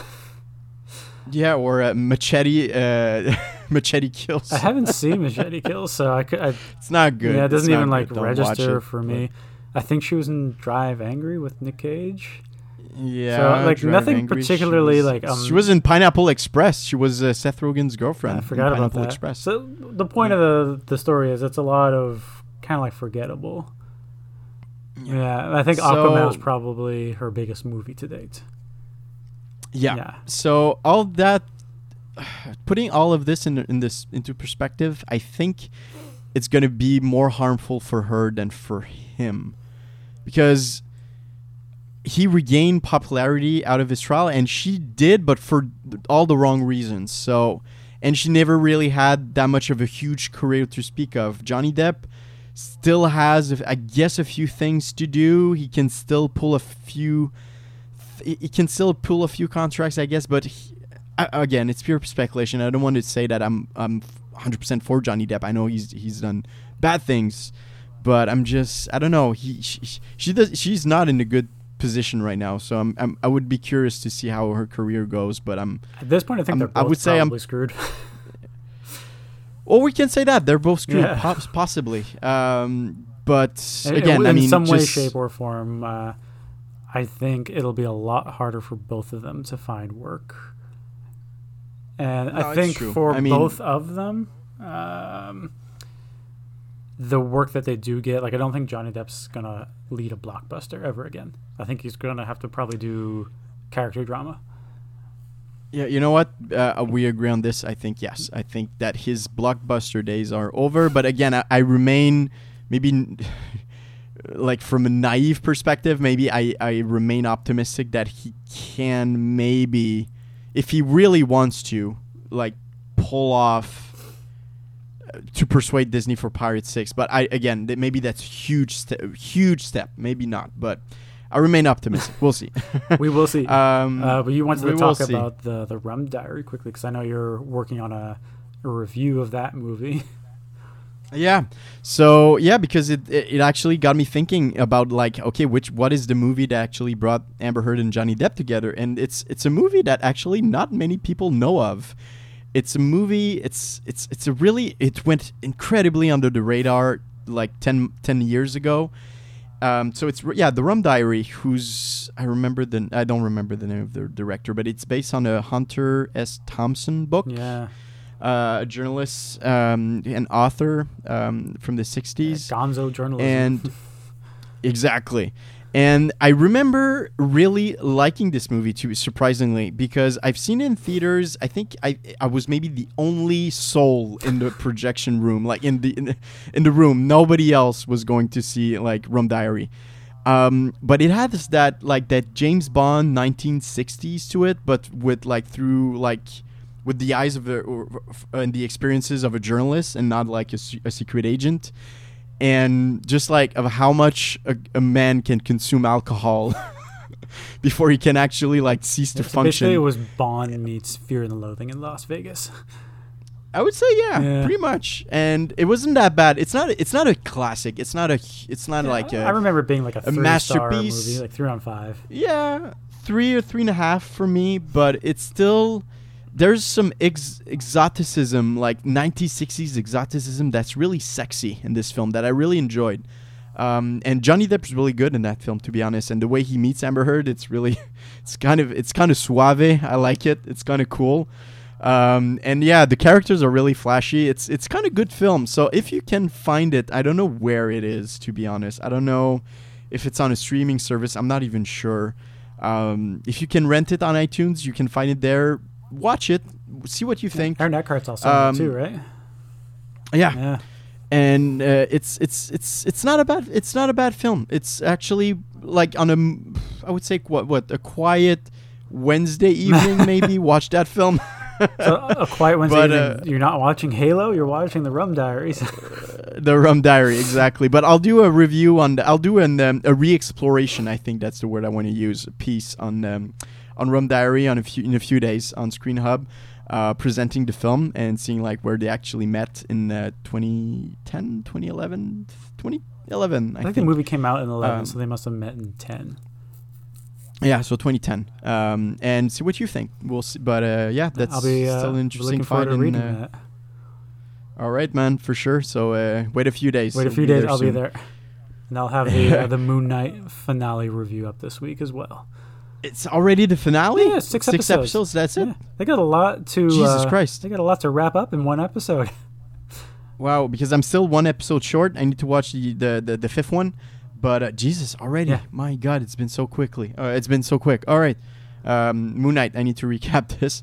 Yeah, or Machete. Machete Kills. I haven't seen Machete Kills, so it's not good. Yeah, it doesn't even like register for me. I think she was in Drive Angry with Nick Cage. Yeah, so like nothing particularly. She was in Pineapple Express. She was Seth Rogen's girlfriend. I forgot about that. Express. So the point of the story is it's a lot of kind of like forgettable. Yeah, I think Aquaman was probably her biggest movie to date. Yeah. So all that, putting all of this into perspective, I think it's going to be more harmful for her than for him, because he regained popularity out of his trial, and she did, but for all the wrong reasons. So, and she never really had that much of a huge career to speak of. Johnny Depp still has, I guess, a few things to do. He can still pull a few. He can still pull a few contracts, I guess, but again, it's pure speculation. I don't want to say that I'm 100% for Johnny Depp. I know he's done bad things, but I'm just, I don't know. She's not in a good position right now, so I would be curious to see how her career goes. But at this point, I think they're both probably screwed. Well, we can say that they're both screwed, possibly. But again, I mean, in some way, shape, or form. I think it'll be a lot harder for both of them to find work. And I think for both of them, the work that they do get, like, I don't think Johnny Depp's going to lead a blockbuster ever again. I think he's going to have to probably do character drama. Yeah, you know what? We agree on this. I think, yes. I think that his blockbuster days are over. But again, I remain maybe... like from a naive perspective, maybe I remain optimistic that he can, maybe if he really wants to, like pull off to persuade Disney for Pirates 6, but I again maybe that's huge step, maybe not, but I remain optimistic. We'll see. We will see. But you wanted to talk about the Rum Diary quickly, because I know you're working on a review of that movie. Yeah. So yeah, because it actually got me thinking about like, okay, what is the movie that actually brought Amber Heard and Johnny Depp together? And it's a movie that actually not many people know of. It's a movie. It's a really, it went incredibly under the radar like 10 years ago. So it's The Rum Diary. I don't remember the name of the director, but it's based on a Hunter S. Thompson book. Yeah. A journalist, an author from the 60s. Gonzo journalism. And exactly. And I remember really liking this movie too, surprisingly, because I've seen it in theaters. I think I was maybe the only soul in the projection room, like in the room. Nobody else was going to see like Rum Diary. But it has that James Bond 1960s to it, but with the eyes of and the experiences of a journalist and not like a secret agent. And just like of how much a man can consume alcohol before he can actually like cease to function. Basically, it was Bond meets Fear and Loathing in Las Vegas. I would say, yeah, pretty much. And it wasn't that bad. It's not a classic. I remember being like a masterpiece movie, like 3 on 5. Yeah, 3 or 3.5 for me, but it's still. There's some exoticism, like 1960s exoticism, that's really sexy in this film that I really enjoyed. And Johnny Depp is really good in that film, to be honest. And the way he meets Amber Heard, it's kind of suave. I like it. It's kind of cool. And yeah, the characters are really flashy. It's kind of good film. So if you can find it, I don't know where it is, to be honest. I don't know if it's on a streaming service. I'm not even sure. If you can rent it on iTunes, you can find it there. Watch it, see what you think. Aaron Eckhart's also too, right? Yeah. And it's not a bad film. It's actually like on I would say what a quiet Wednesday evening maybe watch that film. So a quiet Wednesday evening. You're not watching Halo. You're watching the Rum Diaries. The Rum Diary, exactly. But I'll do a review a re-exploration. I think that's the word I want to use. A piece on Rum Diary in a few days on Screen Hub, presenting the film and seeing like where they actually met in 2011. I think the movie came out in 2011, so they must have met in 2010. Yeah, so 2010. And see what you think. We'll see, but yeah, that's still an interesting find. That. All right, man, for sure. So wait a few days. I'll be there, and I'll have the Moon Knight finale review up this week as well. It's already the finale? Yeah, six episodes. That's it. Yeah. They got a lot to. Jesus Christ! They got a lot to wrap up in one episode. Wow! Because I'm still one episode short. I need to watch the fifth one. But Jesus, already! Yeah. My God, it's been so quickly. It's been so quick. All right, Moon Knight. I need to recap this.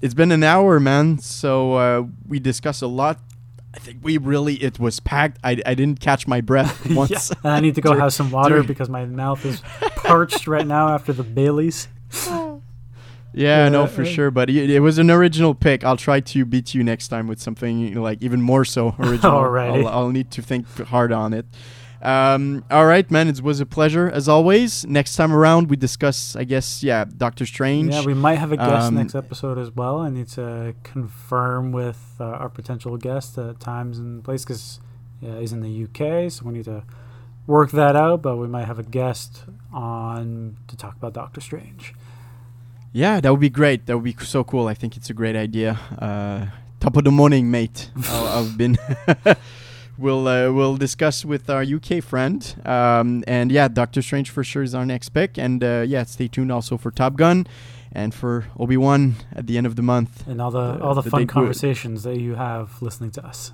It's been an hour, man. So we discussed a lot. I think it was packed. I didn't catch my breath once. Yeah. And I need to go have some water because my mouth is parched right now after the Baileys. Sure. But it was an original pick. I'll try to beat you next time with something like even more so original. All right. I'll need to think hard on it. All right, man. It was a pleasure as always. Next time around, we discuss, I guess, Doctor Strange. Yeah, we might have a guest next episode as well. I need to confirm with our potential guest times and place because he's in the UK, so we need to work that out. But we might have a guest on to talk about Doctor Strange. Yeah, that would be great. That would be so cool. I think it's a great idea. Top of the morning, mate. I've been. We'll discuss with our UK friend, and Doctor Strange for sure is our next pick, and stay tuned also for Top Gun, and for Obi-Wan at the end of the month, and all the fun conversations that you have listening to us.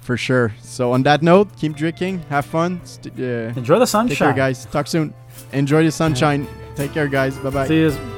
For sure. So on that note, keep drinking, have fun, enjoy the sunshine. Take care, guys. Talk soon. Enjoy the sunshine. Take care, guys. Bye bye. See you.